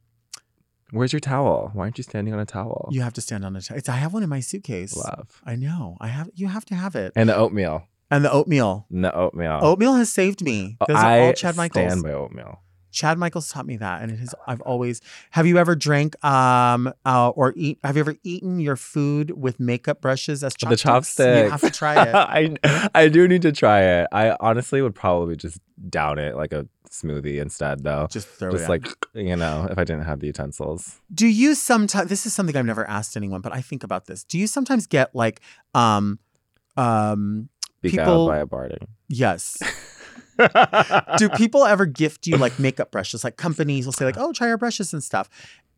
Where's your towel? Why aren't you standing on a towel? You have to stand on a towel. I have one in my suitcase. Love. I know. I have. You have to have it. And the oatmeal. And the oatmeal. And the oatmeal. Oatmeal has saved me. Those I are all Chad Michaels. I stand by oatmeal. Chad Michaels taught me that, and it has. I've always. Have you ever drank um uh, or eat? Have you ever eaten your food with makeup brushes as chopsticks? The chopsticks. You have to try it. I I do need to try it. I honestly would probably just down it like a smoothie instead, though. Just throw just it. Just like out. You know, if I didn't have the utensils. Do you sometimes? This is something I've never asked anyone, but I think about this. Do you sometimes get like um um. Speak people, out by a barding. Yes. Do people ever gift you like makeup brushes? Like companies will say like, oh, try our brushes and stuff.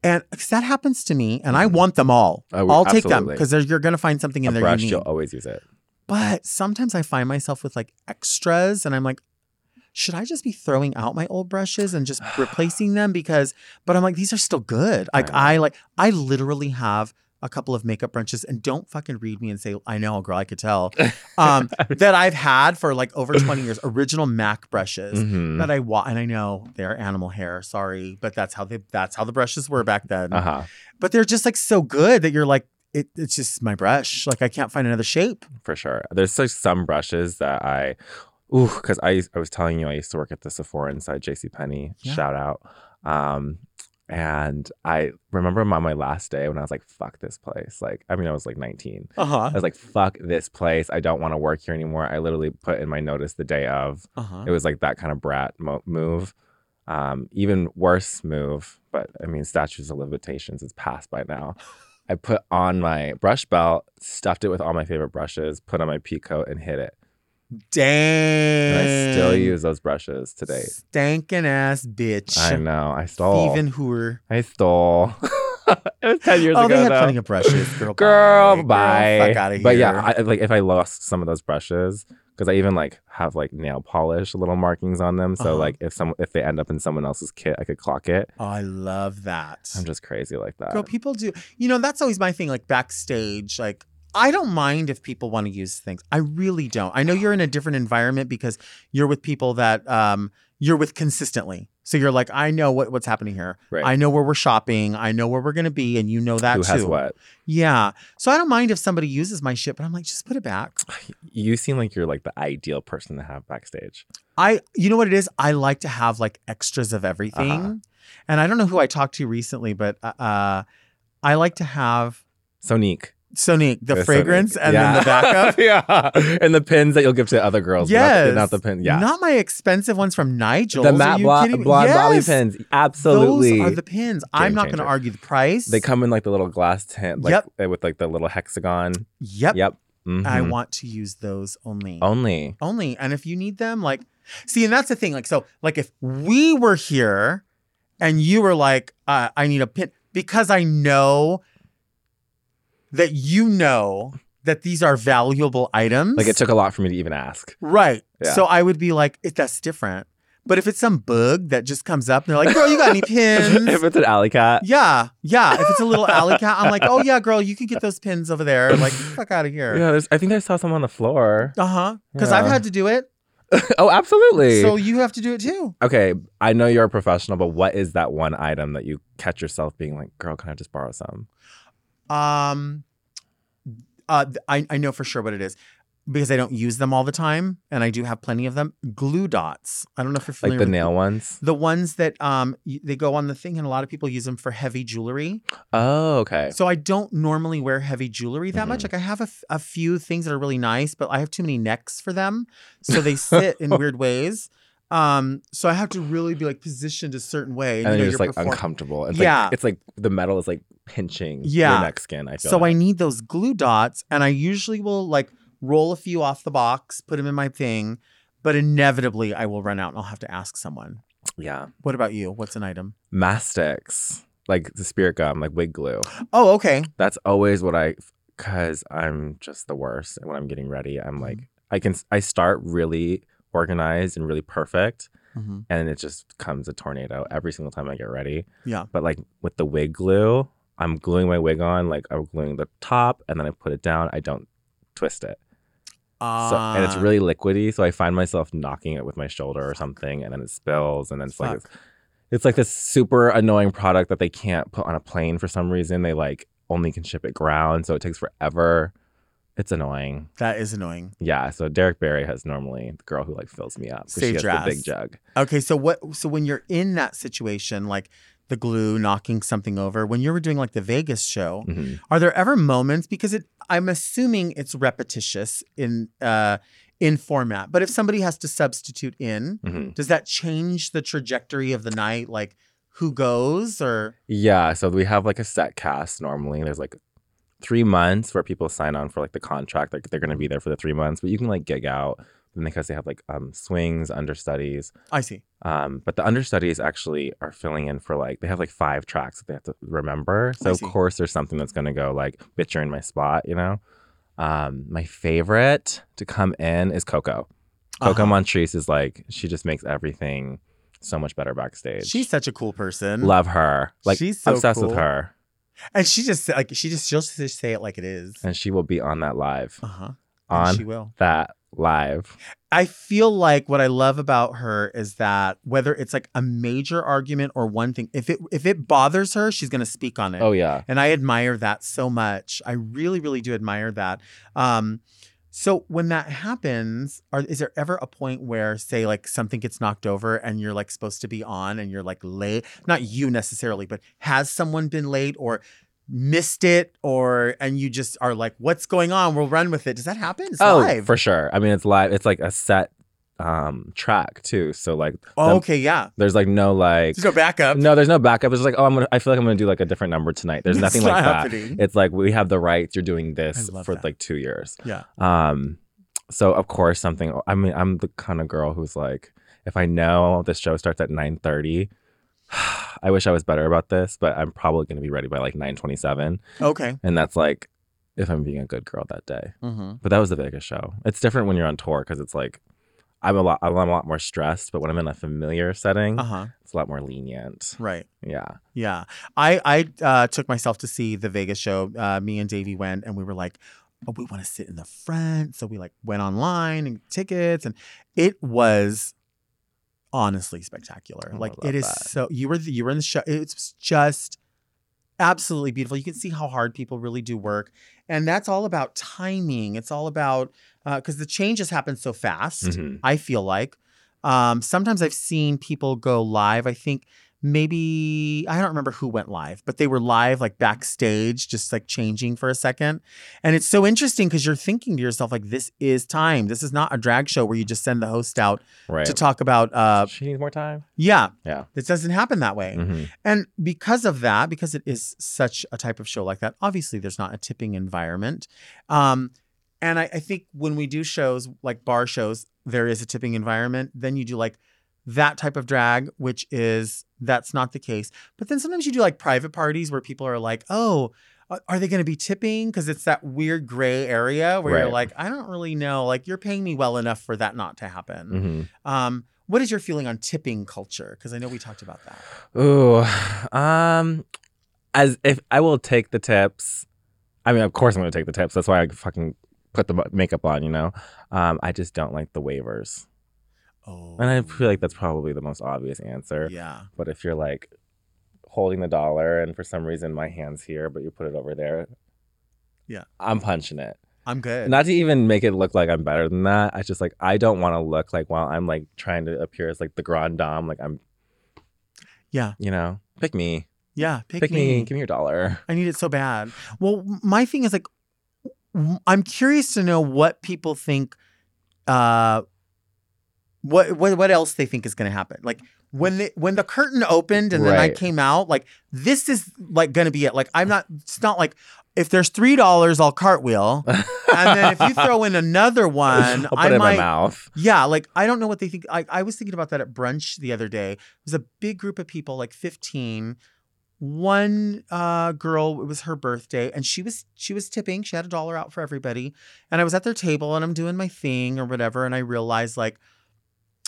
And because that happens to me and I want them all. Oh, I'll absolutely. Take them because you're going to find something in a there brush, you need. You'll always use it. But sometimes I find myself with like extras and I'm like, should I just be throwing out my old brushes and just replacing them? Because, but I'm like, these are still good. Like I, I like, I literally have a couple of makeup brushes, and don't fucking read me and say, I know, girl, I could tell, um, that I've had for like over twenty years, original MAC brushes mm-hmm. that I want. And I know they're animal hair, sorry, but that's how they, that's how the brushes were back then. Uh-huh. But they're just like so good that you're like, it, it's just my brush. Like I can't find another shape. For sure. There's like some brushes that I, ooh, cause I, I was telling you, I used to work at the Sephora inside JCPenney, yeah. shout out. Um, And I remember on my last day when I was like, fuck this place. Like, I mean, I was like nineteen. Uh-huh. I was like, fuck this place. I don't want to work here anymore. I literally put in my notice the day of. Uh-huh. It was like that kind of brat mo- move. Um, even worse move. But I mean, statutes of limitations is passed by now. I put on my brush belt, stuffed it with all my favorite brushes, put on my peacoat and hid it. Dang. And I still use those brushes today. Stankin' ass bitch. I know. I stole. Even whore. I stole. It was ten years oh, ago. Oh, they had though. Plenty of brushes. Girl, Girl bye. Bye. Girl, fuck out of here. But yeah, I, like if I lost some of those brushes, because I even like have like nail polish little markings on them. So uh-huh. like if some if they end up in someone else's kit, I could clock it. Oh, I love that. I'm just crazy like that. Girl, people do. You know, that's always my thing. Like backstage, like I don't mind if people want to use things. I really don't. I know you're in a different environment because you're with people that um, you're with consistently. So you're like, I know what, what's happening here. Right. I know where we're shopping. I know where we're going to be. And you know that Who too. Who has what. Yeah. So I don't mind if somebody uses my shit, but I'm like, just put it back. You seem like you're like the ideal person to have backstage. I, you know what it is? I like to have like extras of everything. Uh-huh. And I don't know who I talked to recently, but uh, I like to have. Sonique. Sonique, the There's fragrance Sonique. And yeah. then the backup. yeah. And the pins that you'll give to other girls. Yes. Not the, not the pins. Yeah. Not my expensive ones from Nigel. The matte blonde blo- yes. Bobby pins. Absolutely. Those are the pins. Game I'm not going to argue the price. They come in like the little glass tin, like yep. with like the little hexagon. Yep. Yep. Mm-hmm. I want to use those only. Only. Only. And if you need them, like, see, and that's the thing. Like, so, like, if we were here and you were like, uh, I need a pin, because I know. That you know that these are valuable items. Like it took a lot for me to even ask. Right. Yeah. So I would be like, it, that's different. But if it's some bug that just comes up and they're like, girl, you got any pins? If it's an alley cat. Yeah. Yeah. If it's a little alley cat, I'm like, oh, yeah, girl, you can get those pins over there. I'm like, fuck out of here. Yeah. I think I saw some on the floor. Uh-huh. Because yeah. I've had to do it. Oh, absolutely. So you have to do it too. Okay. I know you're a professional, but what is that one item that you catch yourself being like, girl, can I just borrow some? Um, uh, I, I know for sure what it is because I don't use them all the time and I do have plenty of them. Glue dots. I don't know if you're familiar with them. Like the nail ones? The ones that, um, y- they go on the thing and a lot of people use them for heavy jewelry. Oh, okay. So I don't normally wear heavy jewelry that mm-hmm. much. Like I have a, f- a few things that are really nice, but I have too many necks for them. So they sit in weird ways. Um, so I have to really be like positioned a certain way. And, and you know, you're just like perform- uncomfortable. It's yeah. Like, it's like the metal is like pinching yeah. your neck skin, I feel So like. I need those glue dots and I usually will like roll a few off the box, put them in my thing, but inevitably I will run out and I'll have to ask someone. Yeah. What about you? What's an item? Mastics, like the spirit gum, like wig glue. Oh, okay. That's always what I, cause I'm just the worst. And when I'm getting ready, I'm like, I can, I start really organized and really perfect mm-hmm. and it just comes a tornado every single time I get ready. Yeah. But like with the wig glue, I'm gluing my wig on, like I'm gluing the top and then I put it down. I don't twist it. Uh, so, and it's really liquidy. So I find myself knocking it with my shoulder or something and then it spills and then it's fuck. like, it's, it's like this super annoying product that they can't put on a plane for some reason. They like only can ship it ground. So it takes forever. It's annoying. That is annoying. Yeah. So Derek Barry has normally the girl who like fills me up. She has the big jug. Okay. So what? So when you're in that situation, like the glue knocking something over, when you were doing like the Vegas show, mm-hmm. are there ever moments because it? I'm assuming it's repetitious in uh, in format. But if somebody has to substitute in, mm-hmm. does that change the trajectory of the night? Like who goes or? Yeah. So we have like a set cast normally. There's like. Three months where people sign on for like the contract, like they're going to be there for the three months, but you can like gig out because they have like um, swings, understudies. I see. Um, but the understudies actually are filling in for like, they have like five tracks that they have to remember. So of course there's something that's going to go like, bitch, you're in my spot, you know? Um, my favorite to come in is Coco. Coco uh-huh. Montrese is like, she just makes everything so much better backstage. She's such a cool person. Love her. Like she's so obsessed cool. with her. And she just like she just she'll just say it like it is. And she will be on that live. Uh-huh. And on she will. That live. I feel like what I love about her is that whether it's like a major argument or one thing, if it if it bothers her, she's gonna speak on it. Oh yeah. And I admire that so much. I really, really do admire that. Um So when that happens, are, is there ever a point where, say, like something gets knocked over and you're like supposed to be on and you're like late? Not you necessarily, but has someone been late or missed it or and you just are like, what's going on? We'll run with it. Does that happen? It's oh, live. For sure. I mean, it's live. It's like a set um, track too. So like, oh, the, okay, yeah. There's like no like there's no backup. No, there's no backup. It's just like, oh, I'm gonna. I feel like I'm gonna do like a different number tonight. There's nothing like that. Happening. It's like we have the rights. You're doing this for that. Like two years. Yeah. Um. So of course something. I mean, I'm the kind of girl who's like, if I know this show starts at nine thirty, I wish I was better about this, but I'm probably gonna be ready by like nine twenty-seven. Okay. And that's like. if I'm being a good girl that day. Mm-hmm. But that was the biggest show. It's different when you're on tour because it's like I'm a lot I'm a lot more stressed, but when I'm in a familiar setting, uh-huh. it's a lot more lenient. Right. Yeah. Yeah. I, I uh, took myself to see the Vegas show. Uh, me and Davey went and we were like, oh, we want to sit in the front. So we like went online and tickets, and it was honestly spectacular. Oh, like it is that. So you were you were in the show. It's just absolutely beautiful. You can see how hard people really do work. And that's all about timing. It's all about because uh, the changes happen so fast, mm-hmm. I feel like. Um, sometimes I've seen people go live. I think maybe, I don't remember who went live, but they were live like backstage, just like changing for a second. And it's so interesting because you're thinking to yourself like, this is time. This is not a drag show where you just send the host out right. to talk about. Uh, she needs more time. Yeah. Yeah. It doesn't happen that way. Mm-hmm. And because of that, because it is such a type of show like that, obviously there's not a tipping environment. Um, And I, I think when we do shows like bar shows, there is a tipping environment. Then you do like that type of drag, which is that's not the case. But then sometimes you do like private parties where people are like, oh, are they going to be tipping? Because it's that weird gray area where right. you're like, I don't really know. Like you're paying me well enough for that not to happen. Mm-hmm. Um, what is your feeling on tipping culture? Because I know we talked about that. Ooh, um, as if I will take the tips. I mean, of course I'm going to take the tips. That's why I fucking put the makeup on, you know? Um, I just don't like the waivers. Oh. And I feel like that's probably the most obvious answer. Yeah. But if you're like holding the dollar and for some reason my hand's here, but you put it over there. Yeah. I'm punching it. I'm good. Not to even make it look like I'm better than that. I just like, I don't want to look like while I'm like trying to appear as like the grand dame, like I'm, yeah, you know, pick me. Yeah. Pick, pick me. me. Give me your dollar. I need it so bad. Well, my thing is like, I'm curious to know what people think, uh, what what what else they think is going to happen. Like when the when the curtain opened and right. then I came out, like this is like going to be it. Like I'm not. It's not like if there's three dollars, I'll cartwheel, and then if you throw in another one, I'll put I it in might, my mouth. Yeah, like I don't know what they think. I I was thinking about that at brunch the other day. It was a big group of people, like fifteen. One uh, girl, it was her birthday, and she was she was tipping. She had a dollar out for everybody. And I was at their table, and I'm doing my thing or whatever, and I realized, like,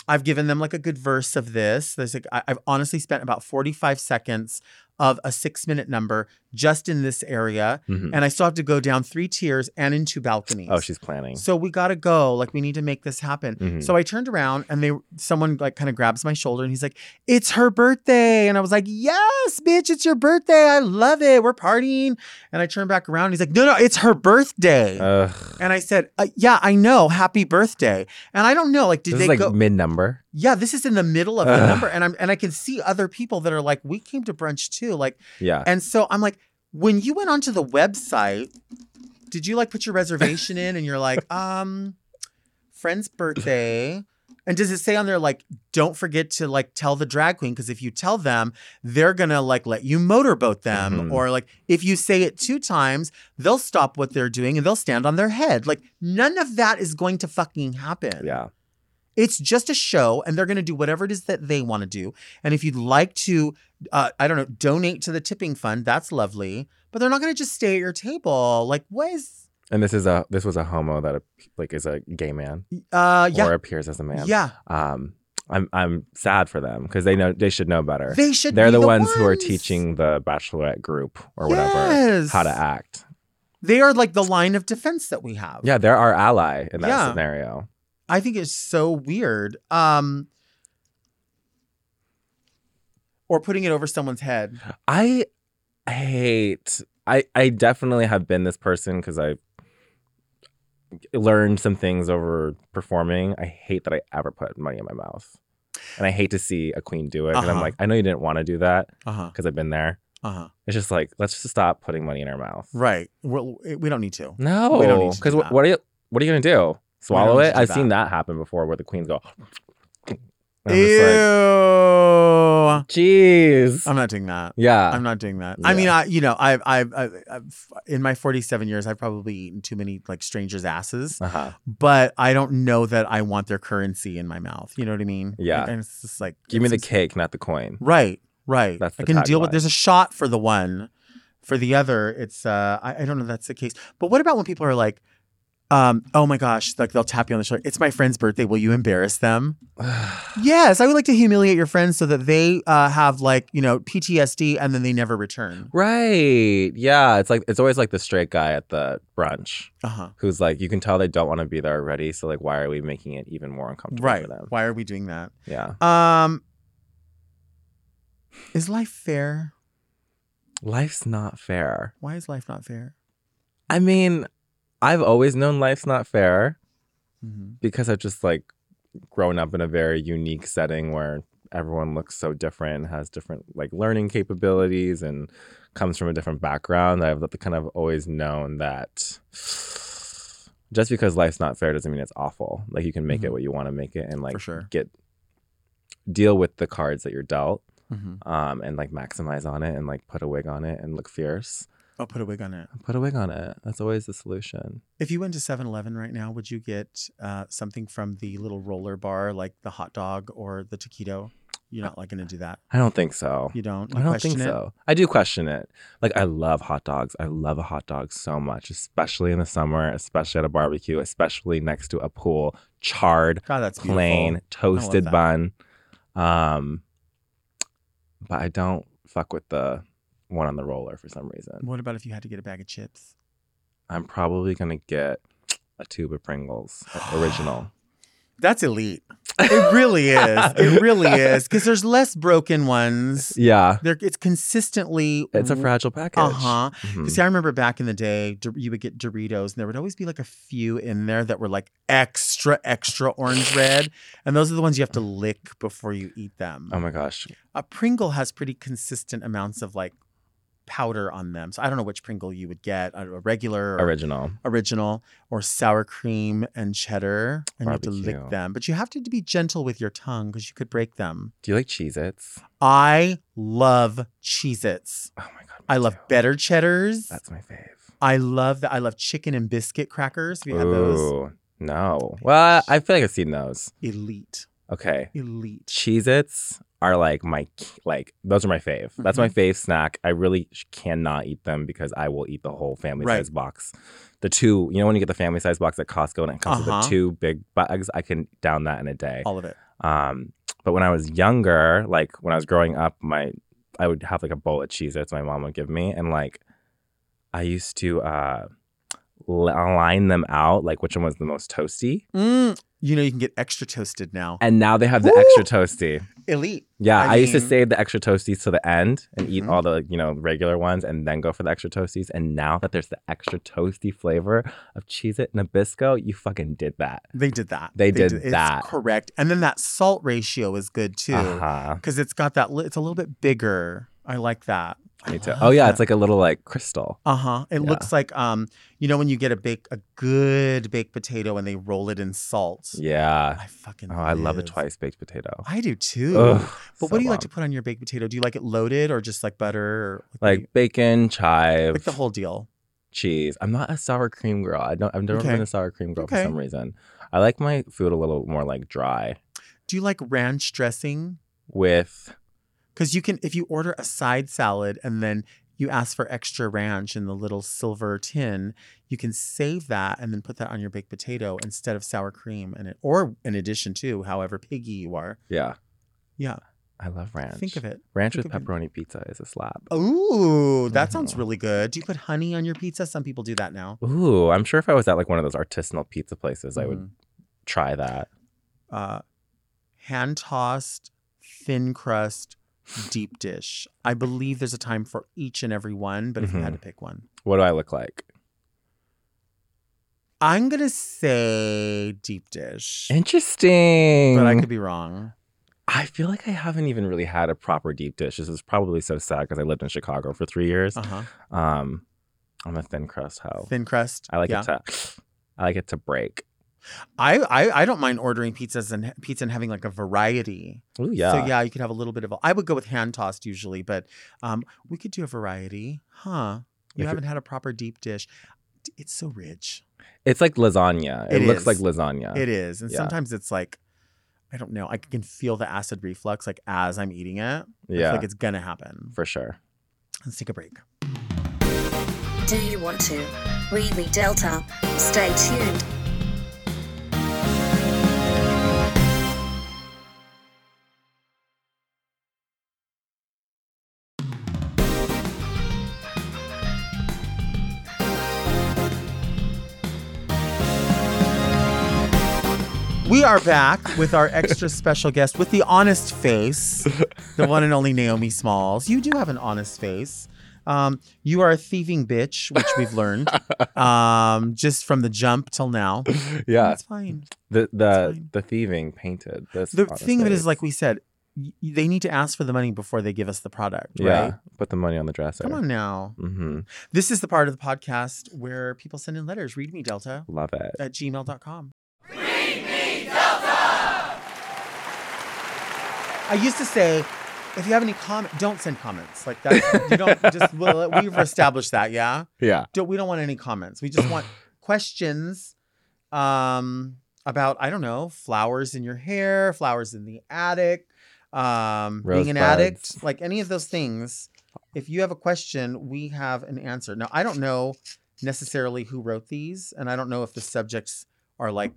I've given them, like, a good verse of this. There's like I, I've honestly spent about forty-five seconds of a six-minute number just in this area, mm-hmm. and I still have to go down three tiers and in two balconies. Oh, she's planning. So we got to go. Like, we need to make this happen. Mm-hmm. So I turned around, and they someone, like, kind of grabs my shoulder, and he's like, it's her birthday. And I was like, yes, bitch, it's your birthday. I love it. We're partying. And I turned back around, and he's like, no, no, it's her birthday. Ugh. And I said, uh, yeah, I know. Happy birthday. And I don't know. Like, did this they is like go- mid-number? Yeah, this is in the middle of Ugh. the number. And I'm and I can see other people that are like, we came to brunch too. Like, yeah. And so I'm like, when you went onto the website, did you like put your reservation in and you're like, um, friend's birthday? And does it say on there like, don't forget to like tell the drag queen? Because if you tell them, they're going to like let you motorboat them. Mm-hmm. Or like if you say it two times, they'll stop what they're doing and they'll stand on their head. Like none of that is going to fucking happen. Yeah. It's just a show, and they're going to do whatever it is that they want to do. And if you'd like to, uh, I don't know, donate to the tipping fund, that's lovely. But they're not going to just stay at your table. Like, what is? And this is a this was a homo that like is a gay man, uh, yeah. or appears as a man. Yeah, um, I'm I'm sad for them because they know they should know better. They should. They're be the, the ones, ones who are teaching the bachelorette group or whatever yes. how to act. They are like the line of defense that we have. Yeah, they're our ally in that yeah. scenario. I think it's so weird. Um, or putting it over someone's head. I hate, I, I definitely have been this person because I learned some things over performing. I hate that I ever put money in my mouth. And I hate to see a queen do it. Uh-huh. And I'm like, I know you didn't want to do that because uh-huh. I've been there. Uh-huh. It's just like, let's just stop putting money in our mouth. Right. We're, we don't need to. No. We don't need to. Because what, what are you, what are you going to do? Swallow it? I've that. seen that happen before where the queens go. Ew. Like, jeez. I'm not doing that. Yeah. I'm not doing that. Yeah. I mean, I, you know, I've, I've, I've, I've, in my forty-seven years, I've probably eaten too many like strangers' asses, uh-huh. but I don't know that I want their currency in my mouth. You know what I mean? Yeah. And, and it's just like, give me the cake, not the coin. Right. Right. That's the I can deal line. with, there's a shot for the one. For the other, it's, uh, I, I don't know if that's the case. But what about when people are like, Um, oh my gosh, like they'll tap you on the shoulder. It's my friend's birthday. Will you embarrass them? Yes, I would like to humiliate your friends so that they uh, have like, you know, P T S D and then they never return. Right. Yeah. It's like, it's always like the straight guy at the brunch uh-huh. who's like, you can tell they don't want to be there already. So like, why are we making it even more uncomfortable right. for them? Why are we doing that? Yeah. Um, is life fair? Life's not fair. Why is life not fair? I mean... I've always known life's not fair mm-hmm. because I've just like grown up in a very unique setting where everyone looks so different, has different like learning capabilities and comes from a different background. I've kind of always known that just because life's not fair doesn't mean it's awful. Like you can make mm-hmm. it what you want to make it and like For sure. get deal with the cards that you're dealt mm-hmm. um, and like maximize on it and like put a wig on it and look fierce. I'll put a wig on it. I'll put a wig on it. That's always the solution. If you went to seven eleven right now, would you get uh, something from the little roller bar, like the hot dog or the taquito? You're not like going to do that. I don't think so. You don't? You I don't think so. It? I do question it. Like, I love hot dogs. I love a hot dog so much, especially in the summer, especially at a barbecue, especially next to a pool, charred, God, that's plain, beautiful. Toasted bun. Um, but I don't fuck with the... one on the roller for some reason. What about if you had to get a bag of chips? I'm probably going to get a tube of Pringles, original. That's elite. It really is. It really is. Because there's less broken ones. Yeah. They're, it's consistently... It's a fragile package. Uh-huh. Mm-hmm. See, I remember back in the day, you would get Doritos, and there would always be like a few in there that were like extra, extra orange red. And those are the ones you have to lick before you eat them. Oh my gosh. A Pringle has pretty consistent amounts of like powder on them. So I don't know which Pringle you would get, a regular, or original, original, or sour cream and cheddar, and Barbecue. You have to lick them. But you have to be gentle with your tongue because you could break them. Do you like Cheez-Its? I love Cheez-Its. Oh my god! I too. love better cheddars. That's my fave. I love that. I love chicken and biscuit crackers. Have you Ooh, had those? No. Well, I feel like I've seen those. Elite. Okay. Elite. Cheez-Its are like my, like, those are my fave. Mm-hmm. That's my fave snack. I really cannot eat them because I will eat the whole family right. size box. The two, you know, when you get the family size box at Costco and it comes uh-huh. with the two big bags, I can down that in a day. All of it. Um, but when I was younger, like when I was growing up, my, I would have like a bowl of Cheez-Its my mom would give me. And like, I used to uh, line them out, like which one was the most toasty. Mm. You know, you can get extra toasted now. And now they have the Woo! Extra toasty. Elite. Yeah, I, I mean... used to save the extra toasties to the end and mm-hmm. eat all the, you know, regular ones and then go for the extra toasties. And now that there's the extra toasty flavor of Cheez-It Nabisco, you fucking did that. They did that. They, they did, did that. It's correct. And then that salt ratio is good, too. Because uh-huh. it's got that, li- it's a little bit bigger. I like that. Me too. Oh, yeah. That. It's like a little like crystal. Uh-huh. It yeah. looks like, um, you know, when you get a bake, a good baked potato and they roll it in salt. Yeah. I fucking love it. Oh, I love a twice baked potato. I do too. Ugh, but so what do you bomb. Like to put on your baked potato? Do you like it loaded or just like butter? Or like like bacon, chive. Like the whole deal. Cheese. I'm not a sour cream girl. I don't, I've never okay. been a sour cream girl okay. for some reason. I like my food a little more like dry. Do you like ranch dressing? With... Because you can, if you order a side salad and then you ask for extra ranch in the little silver tin, you can save that and then put that on your baked potato instead of sour cream and it, or in addition to, however piggy you are. Yeah. Yeah. I love ranch. Think of it. Ranch Think with pepperoni it. Pizza is a slap. Ooh, that mm-hmm. sounds really good. Do you put honey on your pizza? Some people do that now. Ooh, I'm sure if I was at like one of those artisanal pizza places, mm-hmm. I would try that. Uh, hand-tossed, thin crust, deep dish. I believe there's a time for each and every one, but if mm-hmm. you had to pick one. What do I look like? I'm going to say deep dish. Interesting. But I could be wrong. I feel like I haven't even really had a proper deep dish. This is probably so sad because I lived in Chicago for three years. Uh-huh. Um, I'm a thin crust hoe. Thin crust. I like yeah. it to I like it to break. I, I I don't mind ordering pizzas and pizza and having like a variety. Oh yeah. So yeah, you could have a little bit of. A, I would go with hand tossed usually, but um, we could do a variety, huh? You if haven't had a proper deep dish. It's so rich. It's like lasagna. It, it looks like lasagna. It is, and yeah. sometimes it's like, I don't know. I can feel the acid reflux like as I'm eating it. I yeah, feel like it's gonna happen for sure. Let's take a break. Do you want to? Really Delta. Stay tuned. We are back with our extra special guest with the honest face, the one and only Naomi Smalls. You do have an honest face. Um, you are a thieving bitch, which we've learned um, just from the jump till now. Yeah, that's fine. The the fine. The thieving painted. This the thing of it is, like we said, y- they need to ask for the money before they give us the product. Yeah, right? Put the money on the dresser. Come on now. Mm-hmm. This is the part of the podcast where people send in letters. Read me Delta. Love it. At gmail dot com. I used to say, if you have any comment, don't send comments. Like that, you don't just. Well, we've established that, yeah. Yeah. Don't, we don't want any comments. We just want questions um, about, I don't know, flowers in your hair, flowers in the attic, um, being an addict, like any of those things. If you have a question, we have an answer. Now, I don't know necessarily who wrote these, and I don't know if the subjects are like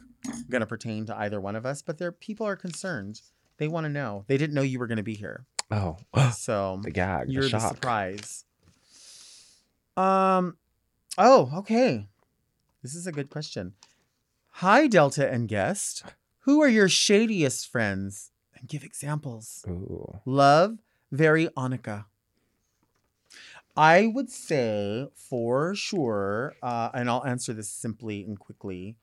going to pertain to either one of us, but there people are concerned. They want to know. They didn't know you were going to be here. Oh. So the gag. You're the, the surprise. Um, oh, okay. This is a good question. Hi, Delta and guest. Who are your shadiest friends? And give examples. Ooh. Love, very Annika. I would say for sure, uh, and I'll answer this simply and quickly,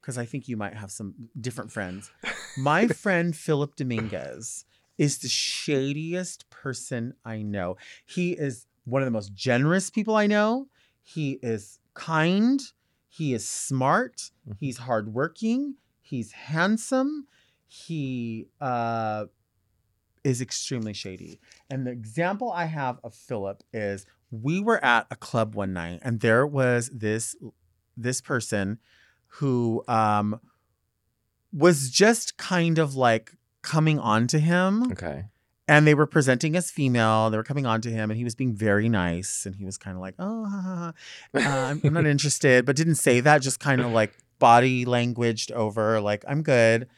because I think you might have some different friends. My friend Philip Dominguez is the shadiest person I know. He is one of the most generous people I know. He is kind. He is smart. He's hardworking. He's handsome. He uh, is extremely shady. And the example I have of Philip is we were at a club one night, and there was this this person who um, was just kind of like coming on to him. Okay. And they were presenting as female. They were coming on to him and he was being very nice. And he was kind of like, oh, ha, ha, ha. Uh, I'm not interested, but didn't say that. Just kind of like body languaged over like, I'm good.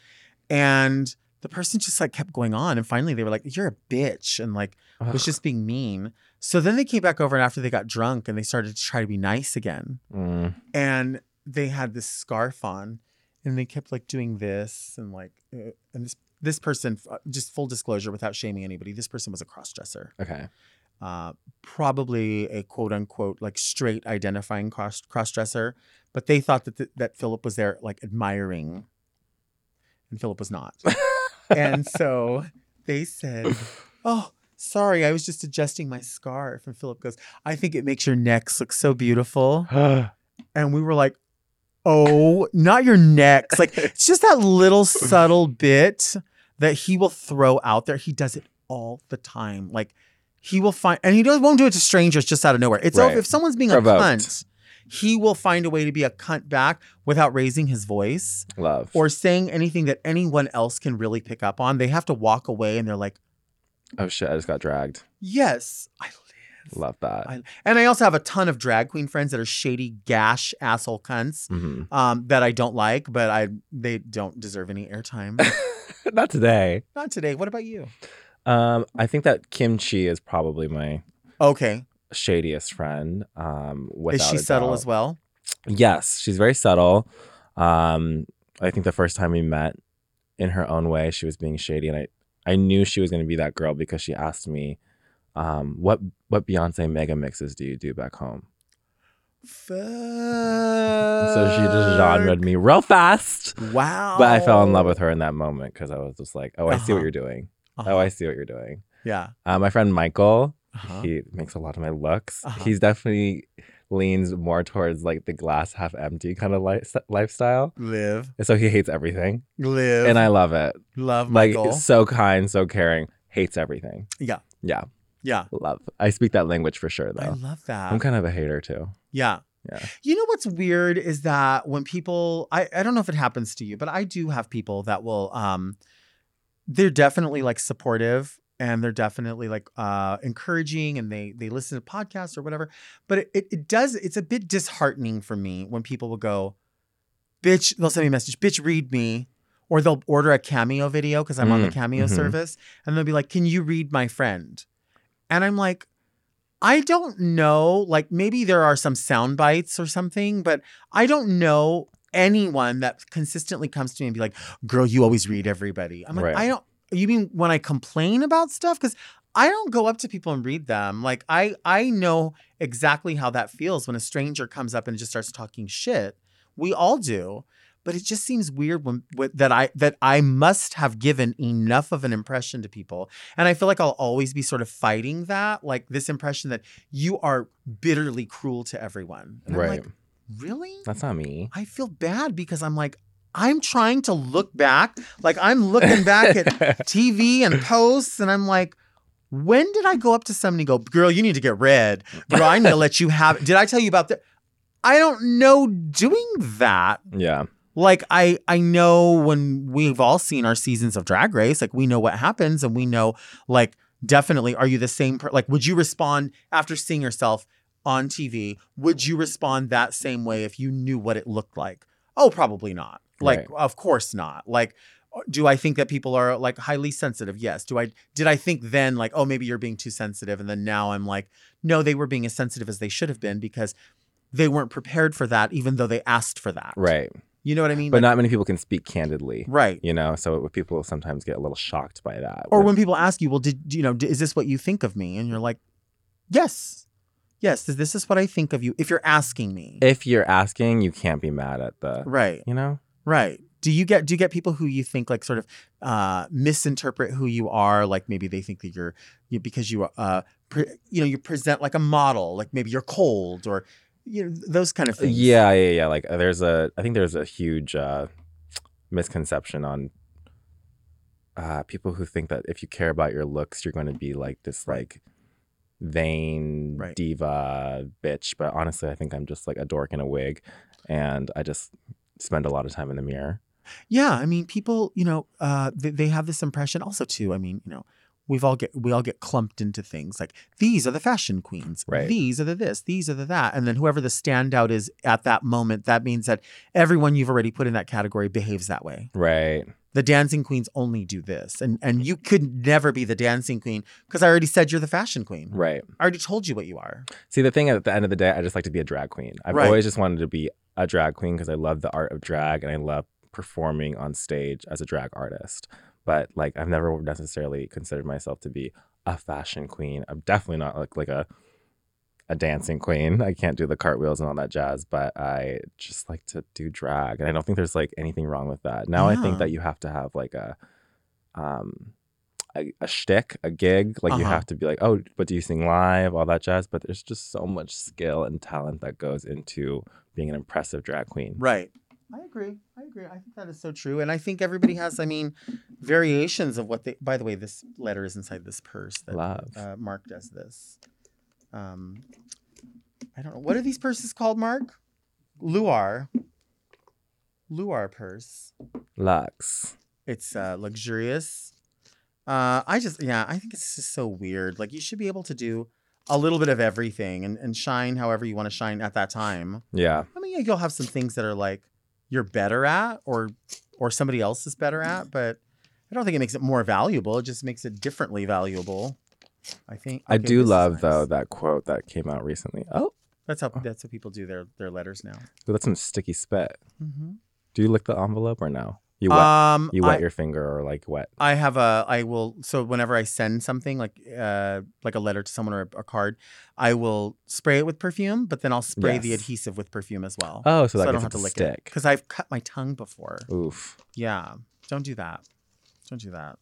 And the person just like kept going on. And finally they were like, you're a bitch. And like Ugh. was just being mean. So then they came back over and after they got drunk and they started to try to be nice again. Mm. And they had this scarf on and they kept like doing this and like, uh, and this, this person, just full disclosure without shaming anybody, this person was a cross-dresser. Okay. Uh, probably a quote unquote, like straight identifying cross cross-dresser, but they thought that, th- that Philip was there like admiring and Philip was not. And so they said, oh, sorry, I was just adjusting my scarf. And Philip goes, I think it makes your necks look so beautiful. And we were like, oh, not your necks. Like, it's just that little subtle bit that he will throw out there. He does it all the time. Like, he will find, and he does, won't do it to strangers just out of nowhere. It's right. If someone's being Provoked. a cunt, he will find a way to be a cunt back without raising his voice. Love. Or saying anything that anyone else can really pick up on. They have to walk away and they're like, oh shit, I just got dragged. Yes. I Love that. I, and I also have a ton of drag queen friends that are shady, gash, asshole cunts mm-hmm. um, that I don't like, but I they don't deserve any airtime. Not today. Not today. What about you? Um, I think that Kimchi is probably my okay shadiest friend. Um, is she subtle doubt. as well? Yes, she's very subtle. Um, I think the first time we met, in her own way, she was being shady, and I, I knew she was going to be that girl because she asked me, Um, what what Beyonce mega mixes do you do back home? Fuck. So she just genre'd me real fast. Wow. But I fell in love with her in that moment because I was just like, oh, I uh-huh. see what you're doing. Uh-huh. Oh, I see what you're doing. Yeah. Uh, my friend Michael, uh-huh. he makes a lot of my looks. Uh-huh. He's definitely leans more towards like the glass half empty kind of li- lifestyle. Live. And so he hates everything. Live. And I love it. Love Michael. Like, so kind, so caring. Hates everything. Yeah. Yeah. Yeah. Love. I speak that language for sure, though. I love that. I'm kind of a hater, too. Yeah. Yeah. You know what's weird is that when people, I, I don't know if it happens to you, but I do have people that will, um, they're definitely like supportive and they're definitely like uh, encouraging, and they they listen to podcasts or whatever. But it, it, it does, it's a bit disheartening for me when people will go, bitch, they'll send me a message, bitch, read me. Or they'll order a Cameo video because I'm mm. on the Cameo mm-hmm. service. And they'll be like, can you read my friend? And I'm like, I don't know. Like, maybe there are some sound bites or something, but I don't know anyone that consistently comes to me and be like, girl, you always read everybody. I'm like, right. I don't, you mean when I complain about stuff? Because I don't go up to people and read them. Like, I, I know exactly how that feels when a stranger comes up and just starts talking shit. We all do. But it just seems weird when, when that I that I must have given enough of an impression to people. And I feel like I'll always be sort of fighting that, like this impression that you are bitterly cruel to everyone. And right. I'm like, really? That's not me. I feel bad because I'm like, I'm trying to look back. Like, I'm looking back at T V and posts, and I'm like, when did I go up to somebody and go, girl, you need to get read. Girl, I'm going to let you have it. Did I tell you about that? I don't know doing that. Yeah. Like, I, I know when we've all seen our seasons of Drag Race, like, we know what happens, and we know, like, definitely, are you the same person? Like, would you respond after seeing yourself on T V? Would you respond that same way if you knew what it looked like? Oh, probably not. Like, right. Of course not. Like, do I think that people are, like, highly sensitive? Yes. Do I? Did I think then, like, oh, maybe you're being too sensitive? And then now I'm like, no, they were being as sensitive as they should have been because they weren't prepared for that, even though they asked for that. Right. You know what I mean? But like, not many people can speak candidly. Right. You know, so people sometimes get a little shocked by that. Or when, when people ask you, well, did you know, did, is this what you think of me? And you're like, yes. Yes, this is what I think of you. If you're asking me. If you're asking, you can't be mad at the. Right. You know? Right. Do you get do you get people who you think like sort of uh, misinterpret who you are? Like maybe they think that you're you, because you, uh, pre, you know, you present like a model, like maybe you're cold or. You know, those kind of things. Yeah, yeah, yeah. Like uh, there's a, I think there's a huge uh, misconception on uh, people who think that if you care about your looks, you're going to be like this like vain right. diva bitch. But honestly, I think I'm just like a dork in a wig, and I just spend a lot of time in the mirror. Yeah, I mean, people, you know, uh, they, they have this impression also too. I mean, you know. We've all get we all get clumped into things like these are the fashion queens, right. These are the this, these are the that, and then whoever the standout is at that moment, that means that everyone you've already put in that category behaves that way. Right. The dancing queens only do this, and and you could never be the dancing queen because I already said you're the fashion queen. Right. I already told you what you are. See, the thing at the end of the day, I just like to be a drag queen. I've right. always just wanted to be a drag queen because I love the art of drag and I love performing on stage as a drag artist. But like I've never necessarily considered myself to be a fashion queen. I'm definitely not like like a a dancing queen. I can't do the cartwheels and all that jazz, but I just like to do drag. And I don't think there's like anything wrong with that. Now yeah. I think that you have to have like a um a, a shtick, a gig. Like uh-huh. you have to be like, oh, but do you sing live, all that jazz? But there's just so much skill and talent that goes into being an impressive drag queen. Right. I agree. I agree. I think that is so true. And I think everybody has, I mean, variations of what they, by the way, this letter is inside this purse that Love. Uh, Mark does this. Um, I don't know. What are these purses called, Mark? Luar. Luar purse. Lux. It's uh, luxurious. Uh, I just, yeah, I think it's just so weird. Like you should be able to do a little bit of everything and, and shine however you want to shine at that time. Yeah. I mean, yeah, you'll have some things that are like, you're better at or or somebody else is better at, but I don't think it makes it more valuable. It just makes it differently valuable, I think. Okay, I do love nice. Though that quote that came out recently. Oh, that's how that's how people do their their letters now. So that's some sticky spit. Mm-hmm. Do you lick the envelope or no? You wet, um, you wet I, your finger or like wet. I have a I will so whenever I send something like uh like a letter to someone or a, a card, I will spray it with perfume, but then I'll spray yes. the adhesive with perfume as well. Oh, so that so I don't have to lick stick. It because I've cut my tongue before. Oof. Yeah, don't do that. Don't do that.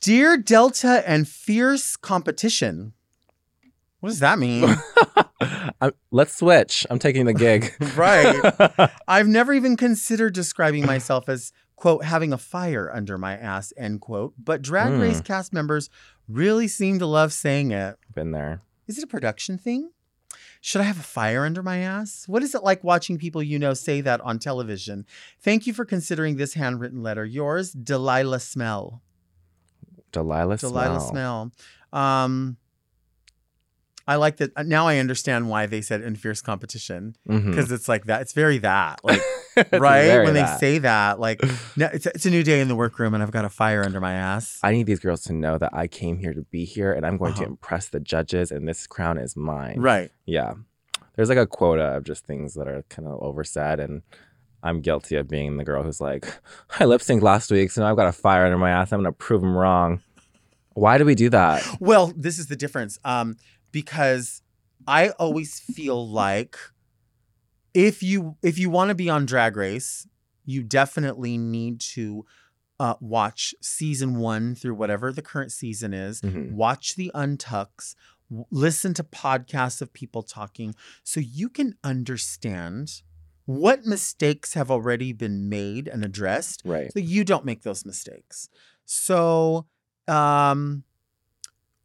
Dear Delta and fierce competition. What does that mean? I'm, let's switch. I'm taking the gig. Right. I've never even considered describing myself as, quote, having a fire under my ass, end quote. But Drag mm. Race cast members really seem to love saying it. Been there. Is it a production thing? Should I have a fire under my ass? What is it like watching people you know say that on television? Thank you for considering this handwritten letter. Yours, Delilah Smell. Delilah, Delilah Smell. Smell. Um, I like that. Now I understand why they said in fierce competition, because mm-hmm. it's like that. It's very that. Like, right? When they that. say that, like, no, it's, it's a new day in the workroom and I've got a fire under my ass. I need these girls to know that I came here to be here and I'm going uh-huh. to impress the judges and this crown is mine. Right. Yeah. There's like a quota of just things that are kind of oversaid, and I'm guilty of being the girl who's like, I lip synced last week, so now I've got a fire under my ass. I'm going to prove them wrong. Why do we do that? Well, this is the difference. Um, Because I always feel like if you if you want to be on Drag Race, you definitely need to uh, watch season one through whatever the current season is. Mm-hmm. Watch the untucks. W- listen to podcasts of people talking so you can understand what mistakes have already been made and addressed. Right. So you don't make those mistakes. So... um.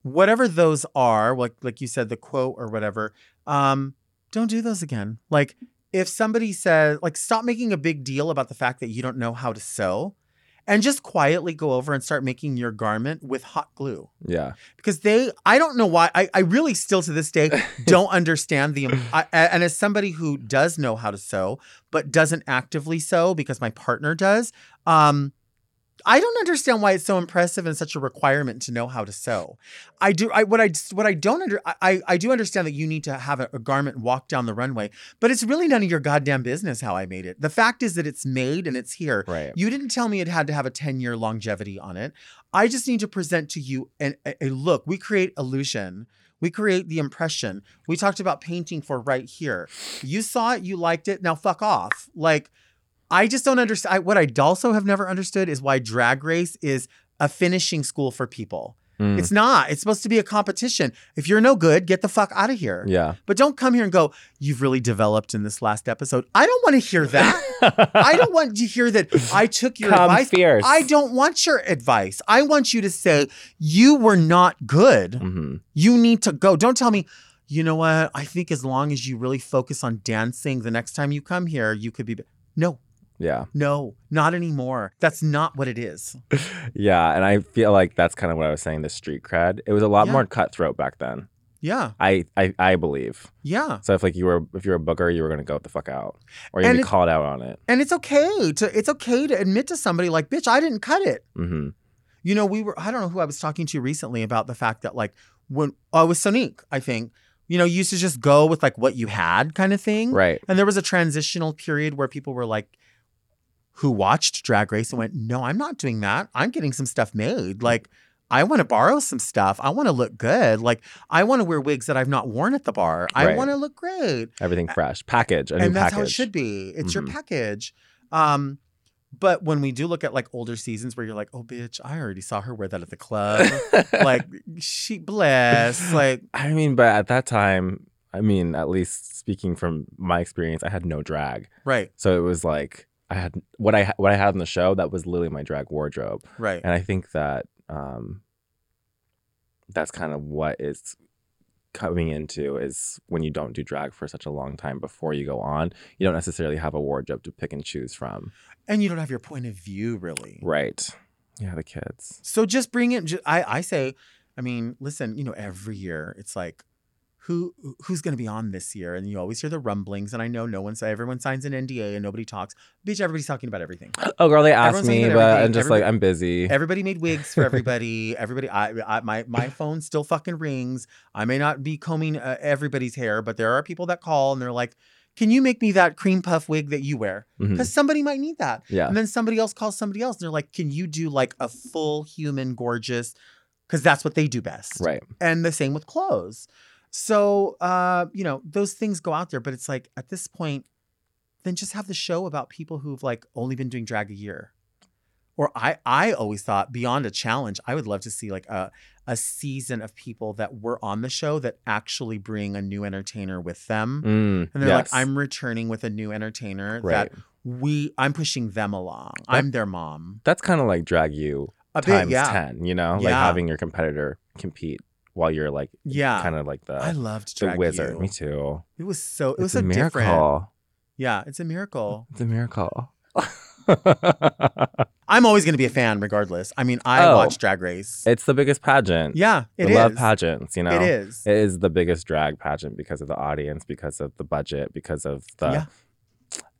Whatever those are, like like you said, the quote or whatever, um, don't do those again. Like, if somebody says, like, stop making a big deal about the fact that you don't know how to sew and just quietly go over and start making your garment with hot glue. Yeah. Because they, I don't know why, I, I really still to this day don't understand the, I, and as somebody who does know how to sew, but doesn't actively sew because my partner does, um, I don't understand why it's so impressive and such a requirement to know how to sew. I do. I what I what I don't under I I do understand that you need to have a, a garment walk down the runway, but it's really none of your goddamn business how I made it. The fact is that it's made and it's here. Right. You didn't tell me it had to have a ten year longevity on it. I just need to present to you an, a, a look. We create illusion. We create the impression. We talked about painting for right here. You saw it. You liked it. Now fuck off. Like. I just don't understand. I, what I also have never understood is why Drag Race is a finishing school for people. Mm. It's not. It's supposed to be a competition. If you're no good, get the fuck out of here. Yeah. But don't come here and go, you've really developed in this last episode. I don't want to hear that. I don't want to hear that I took your come advice. Fierce. I don't want your advice. I want you to say, you were not good. Mm-hmm. You need to go. Don't tell me, you know what? I think as long as you really focus on dancing, the next time you come here, you could be. Be-. No. Yeah. No, not anymore. That's not what it is. Yeah. And I feel like that's kind of what I was saying, the street cred. It was a lot yeah. more cutthroat back then. Yeah. I, I I believe. Yeah. So if like you were if you were a booker, you were gonna go the fuck out. Or you're gonna be called out on it. And it's okay to it's okay to admit to somebody like, bitch, I didn't cut it. Mm-hmm. You know, we were I don't know who I was talking to recently about the fact that like when oh, it was Sonique, I think. You know, you used to just go with like what you had kind of thing. Right. And there was a transitional period where people were like who watched Drag Race and went, no, I'm not doing that. I'm getting some stuff made. Like, I want to borrow some stuff. I want to look good. Like, I want to wear wigs that I've not worn at the bar. Right. I want to look great. Everything fresh. Package. A new package. And that's how it should be. It's mm-hmm. your package. Um, but when we do look at, like, older seasons where you're like, oh, bitch, I already saw her wear that at the club. Like, she blessed. Like, I mean, but at that time, I mean, at least speaking from my experience, I had no drag. Right. So it was like... I had what I what I had in the show that was literally my drag wardrobe, right? And I think that um, that's kind of what is coming into is when you don't do drag for such a long time before you go on, you don't necessarily have a wardrobe to pick and choose from, and you don't have your point of view really, right? Yeah, the kids. So just bring it. Just, I I say, I mean, listen, you know, every year it's like. Who who's going to be on this year? And you always hear the rumblings. And I know no one, so everyone signs an N D A and nobody talks. Bitch, everybody's talking about everything. Oh, girl, they asked me, but I'm just everybody, like, I'm busy. Everybody made wigs for everybody. everybody, I, I, my my phone still fucking rings. I may not be combing uh, everybody's hair, but there are people that call and they're like, can you make me that cream puff wig that you wear? Because mm-hmm. somebody might need that. Yeah. And then somebody else calls somebody else and they're like, can you do like a full human gorgeous? Because that's what they do best. Right. And the same with clothes. So, uh, you know, those things go out there, but it's like at this point, then just have the show about people who've like only been doing drag a year. Or I, I always thought beyond a challenge, I would love to see like a, a season of people that were on the show that actually bring a new entertainer with them. Mm, and they're yes. like, I'm returning with a new entertainer right. that we, I'm pushing them along. That, I'm their mom. That's kind of like Drag U a times bit, yeah. ten, you know, yeah. like having your competitor compete. While you're like, yeah, kind of like the I loved Drag the wizard. You. Me too. It was so. It it's was a, a miracle. Different, yeah, it's a miracle. It's a miracle. I'm always going to be a fan regardless. I mean, I oh, watch Drag Race. It's the biggest pageant. Yeah, it we is. I love pageants, you know. It is. It is the biggest drag pageant because of the audience, because of the budget, because of the yeah.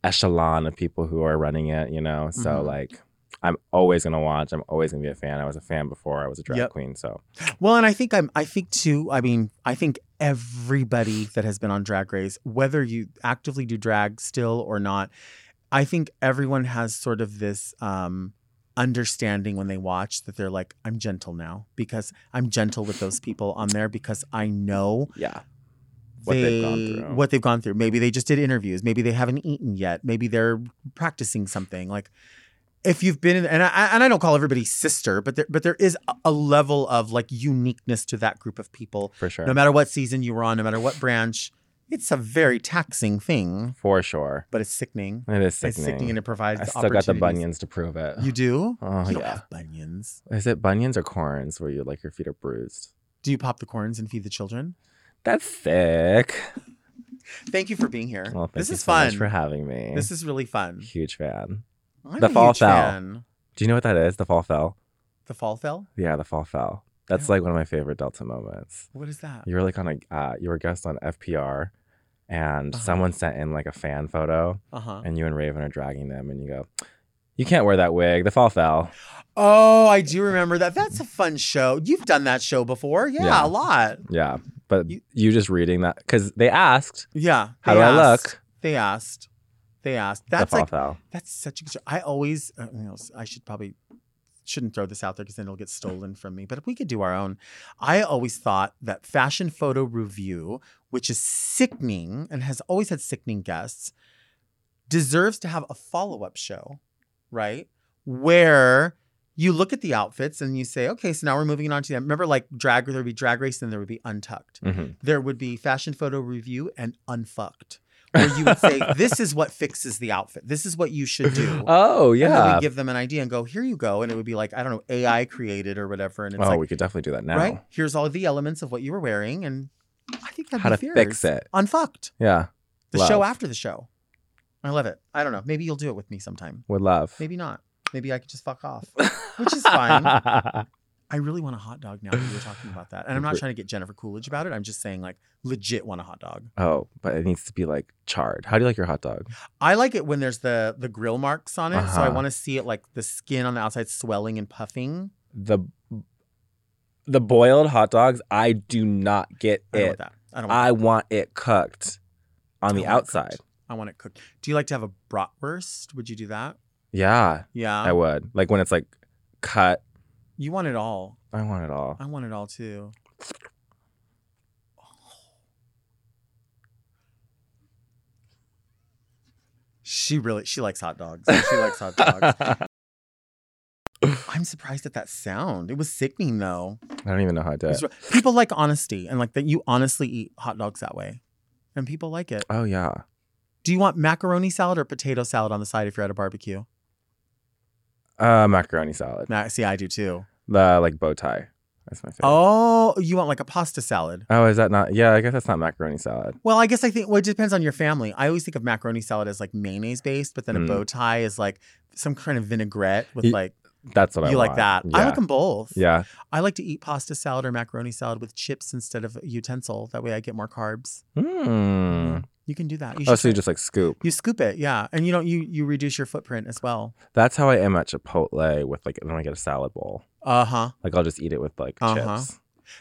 echelon of people who are running it, you know. So, mm-hmm. like... I'm always going to watch. I'm always going to be a fan. I was a fan before I was a drag yep. queen. So, well, and I think I'm, I think too, I mean, I think everybody that has been on Drag Race, whether you actively do drag still or not, I think everyone has sort of this um, understanding when they watch that they're like, I'm gentle now because I'm gentle with those people on there because I know. Yeah. What they, they've gone through. What they've gone through. Maybe they just did interviews. Maybe they haven't eaten yet. Maybe they're practicing something like. If you've been in, and I and I don't call everybody sister, but there but there is a level of like uniqueness to that group of people. For sure. No matter what season you were on, no matter what branch, it's a very taxing thing. For sure. But it's sickening. It is sickening. It's sickening and it provides. I still got the bunions to prove it. You do? Oh you yeah. Don't have bunions. Is it bunions or corns where you like your feet are bruised? Do you pop the corns and feed the children? That's sick. Thank you for being here. Well, thank this you is so fun. Much for having me. This is really fun. Huge fan. I'm the fall fell. Fan. Do you know what that is? The fall fell. The fall fell. Yeah, the fall fell. That's yeah. like one of my favorite Delta moments. What is that? You were like on a uh, you were a guest on F P R, and uh-huh. someone sent in like a fan photo, uh-huh. and you and Raven are dragging them, and you go, "You can't wear that wig." The fall fell. Oh, I do remember that. That's a fun show. You've done that show before, yeah, yeah. a lot. Yeah, but you, you just reading that because they asked. Yeah, they how do asked, I look? They asked. They asked. That's like, that's such a good show. I always, uh, you know, I should probably, shouldn't throw this out there because then it'll get stolen from me. But if we could do our own, I always thought that Fashion Photo Review, which is sickening and has always had sickening guests, deserves to have a follow-up show, right? Where you look at the outfits and you say, okay, so now we're moving on to that. Remember like drag, there would be Drag Race and there would be Untucked. Mm-hmm. There would be Fashion Photo Review and Unfucked. Where you would say, this is what fixes the outfit. This is what you should do. Oh, yeah. And then we give them an idea and go, here you go. And it would be like, I don't know, A I created or whatever. And it's oh, like, we could definitely do that now. Right? Here's all the elements of what you were wearing. And I think that'd How be fierce. How to fix it. Unfucked. Yeah. The love. Show after the show. I love it. I don't know. Maybe you'll do it with me sometime. Would love. Maybe not. Maybe I could just fuck off, which is fine. I really want a hot dog now that you were talking about that. And I'm not trying to get Jennifer Coolidge about it. I'm just saying like legit want a hot dog. Oh, but it needs to be like charred. How do you like your hot dog? I like it when there's the the grill marks on it. Uh-huh. So I want to see it like the skin on the outside swelling and puffing. The the boiled hot dogs, I do not get I don't it. Want that. I, don't want, I that. want it cooked on the I outside. I want it cooked. Do you like to have a bratwurst? Would you do that? Yeah. Yeah. I would. Like when it's like cut. You want it all. I want it all. I want it all, too. Oh. She really, she likes hot dogs. She likes hot dogs. I'm surprised at that sound. It was sickening, though. I don't even know how I did it. People like honesty and like that you honestly eat hot dogs that way. And people like it. Oh, yeah. Do you want macaroni salad or potato salad on the side if you're at a barbecue? Uh, macaroni salad. Ma- See, I do, too. Uh, like bow tie. That's my favorite. Oh, you want like a pasta salad. Oh, is that not? Yeah, I guess that's not macaroni salad. Well, I guess I think, well, it depends on your family. I always think of macaroni salad as like mayonnaise based, but then mm. a bow tie is like some kind of vinaigrette with you, like. That's what I like. You like that. Yeah. I like them both. Yeah. I like to eat pasta salad or macaroni salad with chips instead of utensil. That way I get more carbs. Mm. You can do that. You oh, so you just like scoop. You scoop it, yeah. And you don't you you reduce your footprint as well. That's how I am at Chipotle with like when I get a salad bowl. Uh-huh. Like I'll just eat it with like uh-huh. chips.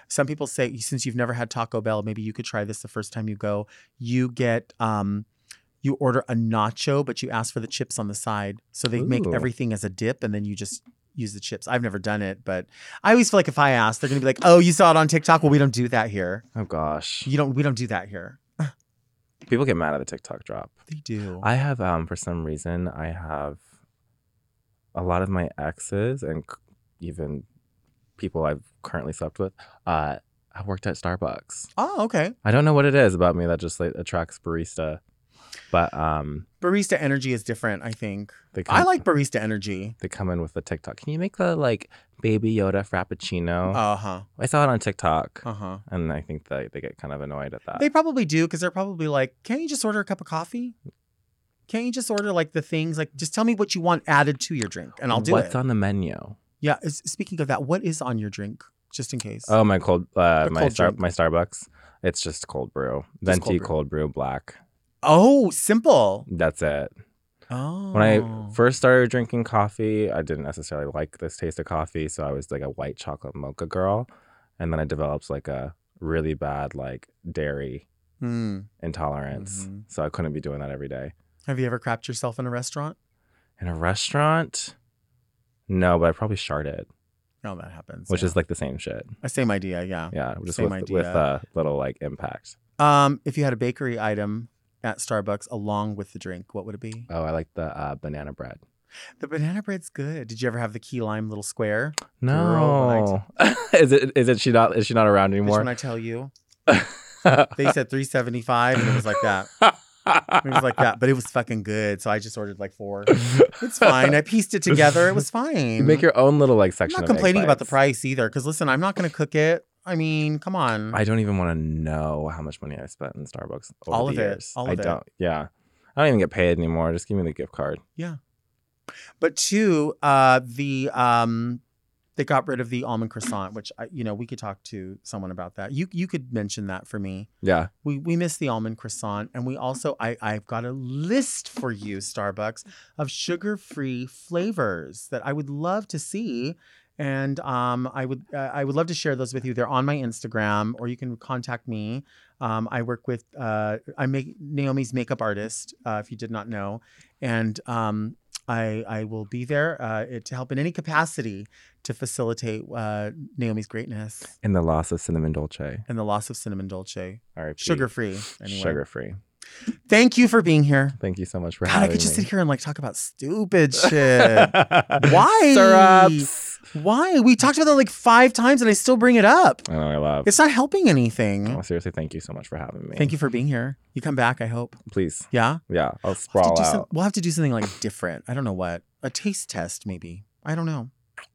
Some people say since you've never had Taco Bell, maybe you could try this the first time you go. You get um you order a nacho, but you ask for the chips on the side. So they Ooh. Make everything as a dip and then you just use the chips. I've never done it, but I always feel like if I ask, they're gonna be like, oh, you saw it on TikTok. Well, we don't do that here. Oh gosh. You don't we don't do that here. People get mad at the TikTok drop. They do. I have, um, for some reason, I have a lot of my exes and c- even people I've currently slept with. Uh, I worked at Starbucks. Oh, okay. I don't know what it is about me that just like attracts barista, but um, barista energy is different. I think they come, I like barista energy. They come in with the TikTok. Can you make the like Baby Yoda Frappuccino? Uh huh. I saw it on TikTok. Uh huh. And I think that they get kind of annoyed at that. They probably do because they're probably like, can't you just order a cup of coffee? Can't you just order like the things? Like, just tell me what you want added to your drink, and I'll do What's it. What's on the menu? Yeah. Speaking of that, what is on your drink, just in case? Oh, my cold, uh, my cold star- my Starbucks. It's just cold brew, just venti cold brew. cold brew black. Oh, simple. That's it. Oh. When I first started drinking coffee, I didn't necessarily like this taste of coffee, so I was like a white chocolate mocha girl, and then I developed like a really bad like dairy mm. intolerance, mm-hmm. so I couldn't be doing that every day. Have you ever crapped yourself in a restaurant? In a restaurant? No, but I probably sharted. No, that happens. Which yeah. is like the same shit. The same idea, yeah. Yeah, just same with, idea. with a little like impact. Um, if you had a bakery item at Starbucks along with the drink, what would it be? Oh, I like the uh, banana bread. The banana bread's good. Did you ever have the key lime little square? No. Girl, t- is it? Is it? She not? Is she not around anymore? When I tell you, they said three seventy five, and it was like that. It was like that, but it was fucking good. So I just ordered like four. It's fine. I pieced it together. It was fine. You make your own little like section. I'm not of complaining about the price either, because listen, I'm not going to cook it. I mean, come on. I don't even want to know how much money I spent in Starbucks over all of the years. It. All I of don't, it. Yeah, I don't even get paid anymore. Just give me the gift card. Yeah. But two, uh, the um, they got rid of the almond croissant, which I, you know, we could talk to someone about that. You you could mention that for me. Yeah, we we miss the almond croissant, and we also I I've got a list for you, Starbucks, of sugar-free flavors that I would love to see, and um, I would uh, I would love to share those with you. They're on my Instagram, or you can contact me. Um, I work with uh, I make Naomi's makeup artist, uh, if you did not know, and um. I, I will be there uh, to help in any capacity to facilitate uh, Naomi's greatness. And the loss of cinnamon dolce. And the loss of cinnamon dolce. R I P Sugar-free. Anyway. Sugar-free. Thank you for being here. Thank you so much for God, having me. I could just me. sit here and like talk about stupid shit. Why? Syrups. Why? We talked about that like five times and I still bring it up. I know, I love. It's not helping anything. Oh, seriously, thank you so much for having me. Thank you for being here. You come back, I hope. Please. Yeah? Yeah, I'll sprawl we'll out. Some, we'll have to do something like different. I don't know what. A taste test maybe. I don't know.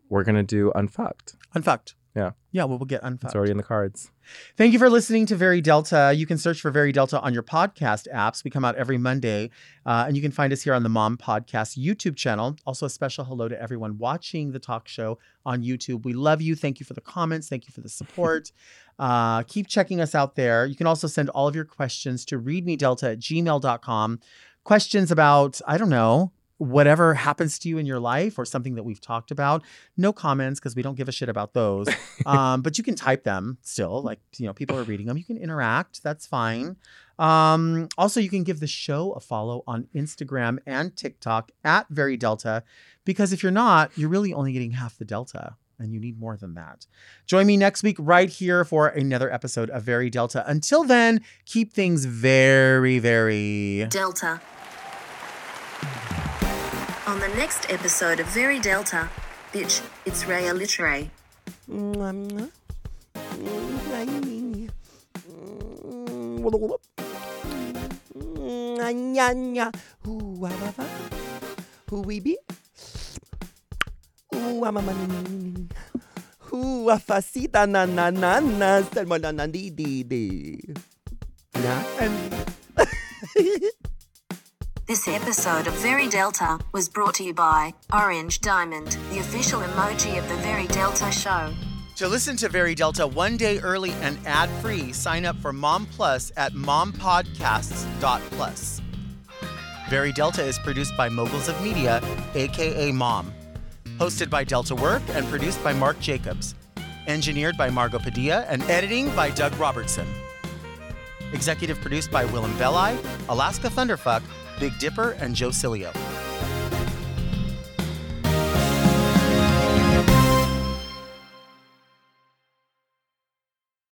We're going to do Unfucked. Unfucked. Yeah. Yeah, well, we'll get unfucked. It's already in the cards. Thank you for listening to Very Delta. You can search for Very Delta on your podcast apps. We come out every Monday. Uh, and you can find us here on the Mom Podcast YouTube channel. Also, a special hello to everyone watching the talk show on YouTube. We love you. Thank you for the comments. Thank you for the support. uh, keep checking us out there. You can also send all of your questions to readmedelta at gmail dot com. Questions about, I don't know, whatever happens to you in your life or something that we've talked about. No comments, because we don't give a shit about those. Um, but you can type them still. Like, you know, people are reading them. You can interact. That's fine. Um, also, you can give the show a follow on Instagram and TikTok at Very Delta, because if you're not, you're really only getting half the Delta and you need more than that. Join me next week right here for another episode of Very Delta. Until then, keep things very, very Delta. On the next episode of Very Delta, bitch, it's Raya Literary. Who we be? Who am I? Who a facita na na na na na di di di. This episode of Very Delta was brought to you by Orange Diamond, the official emoji of the Very Delta show. To listen to Very Delta one day early and ad-free, sign up for Mom Plus at mompodcasts dot plus. Very Delta is produced by Moguls of Media, a k a. Mom. Hosted by Delta Work and produced by Mark Jacobs. Engineered by Margot Padilla and editing by Doug Robertson. Executive produced by Willem Belli, Alaska Thunderfuck, Big Dipper, and Joe Cilio.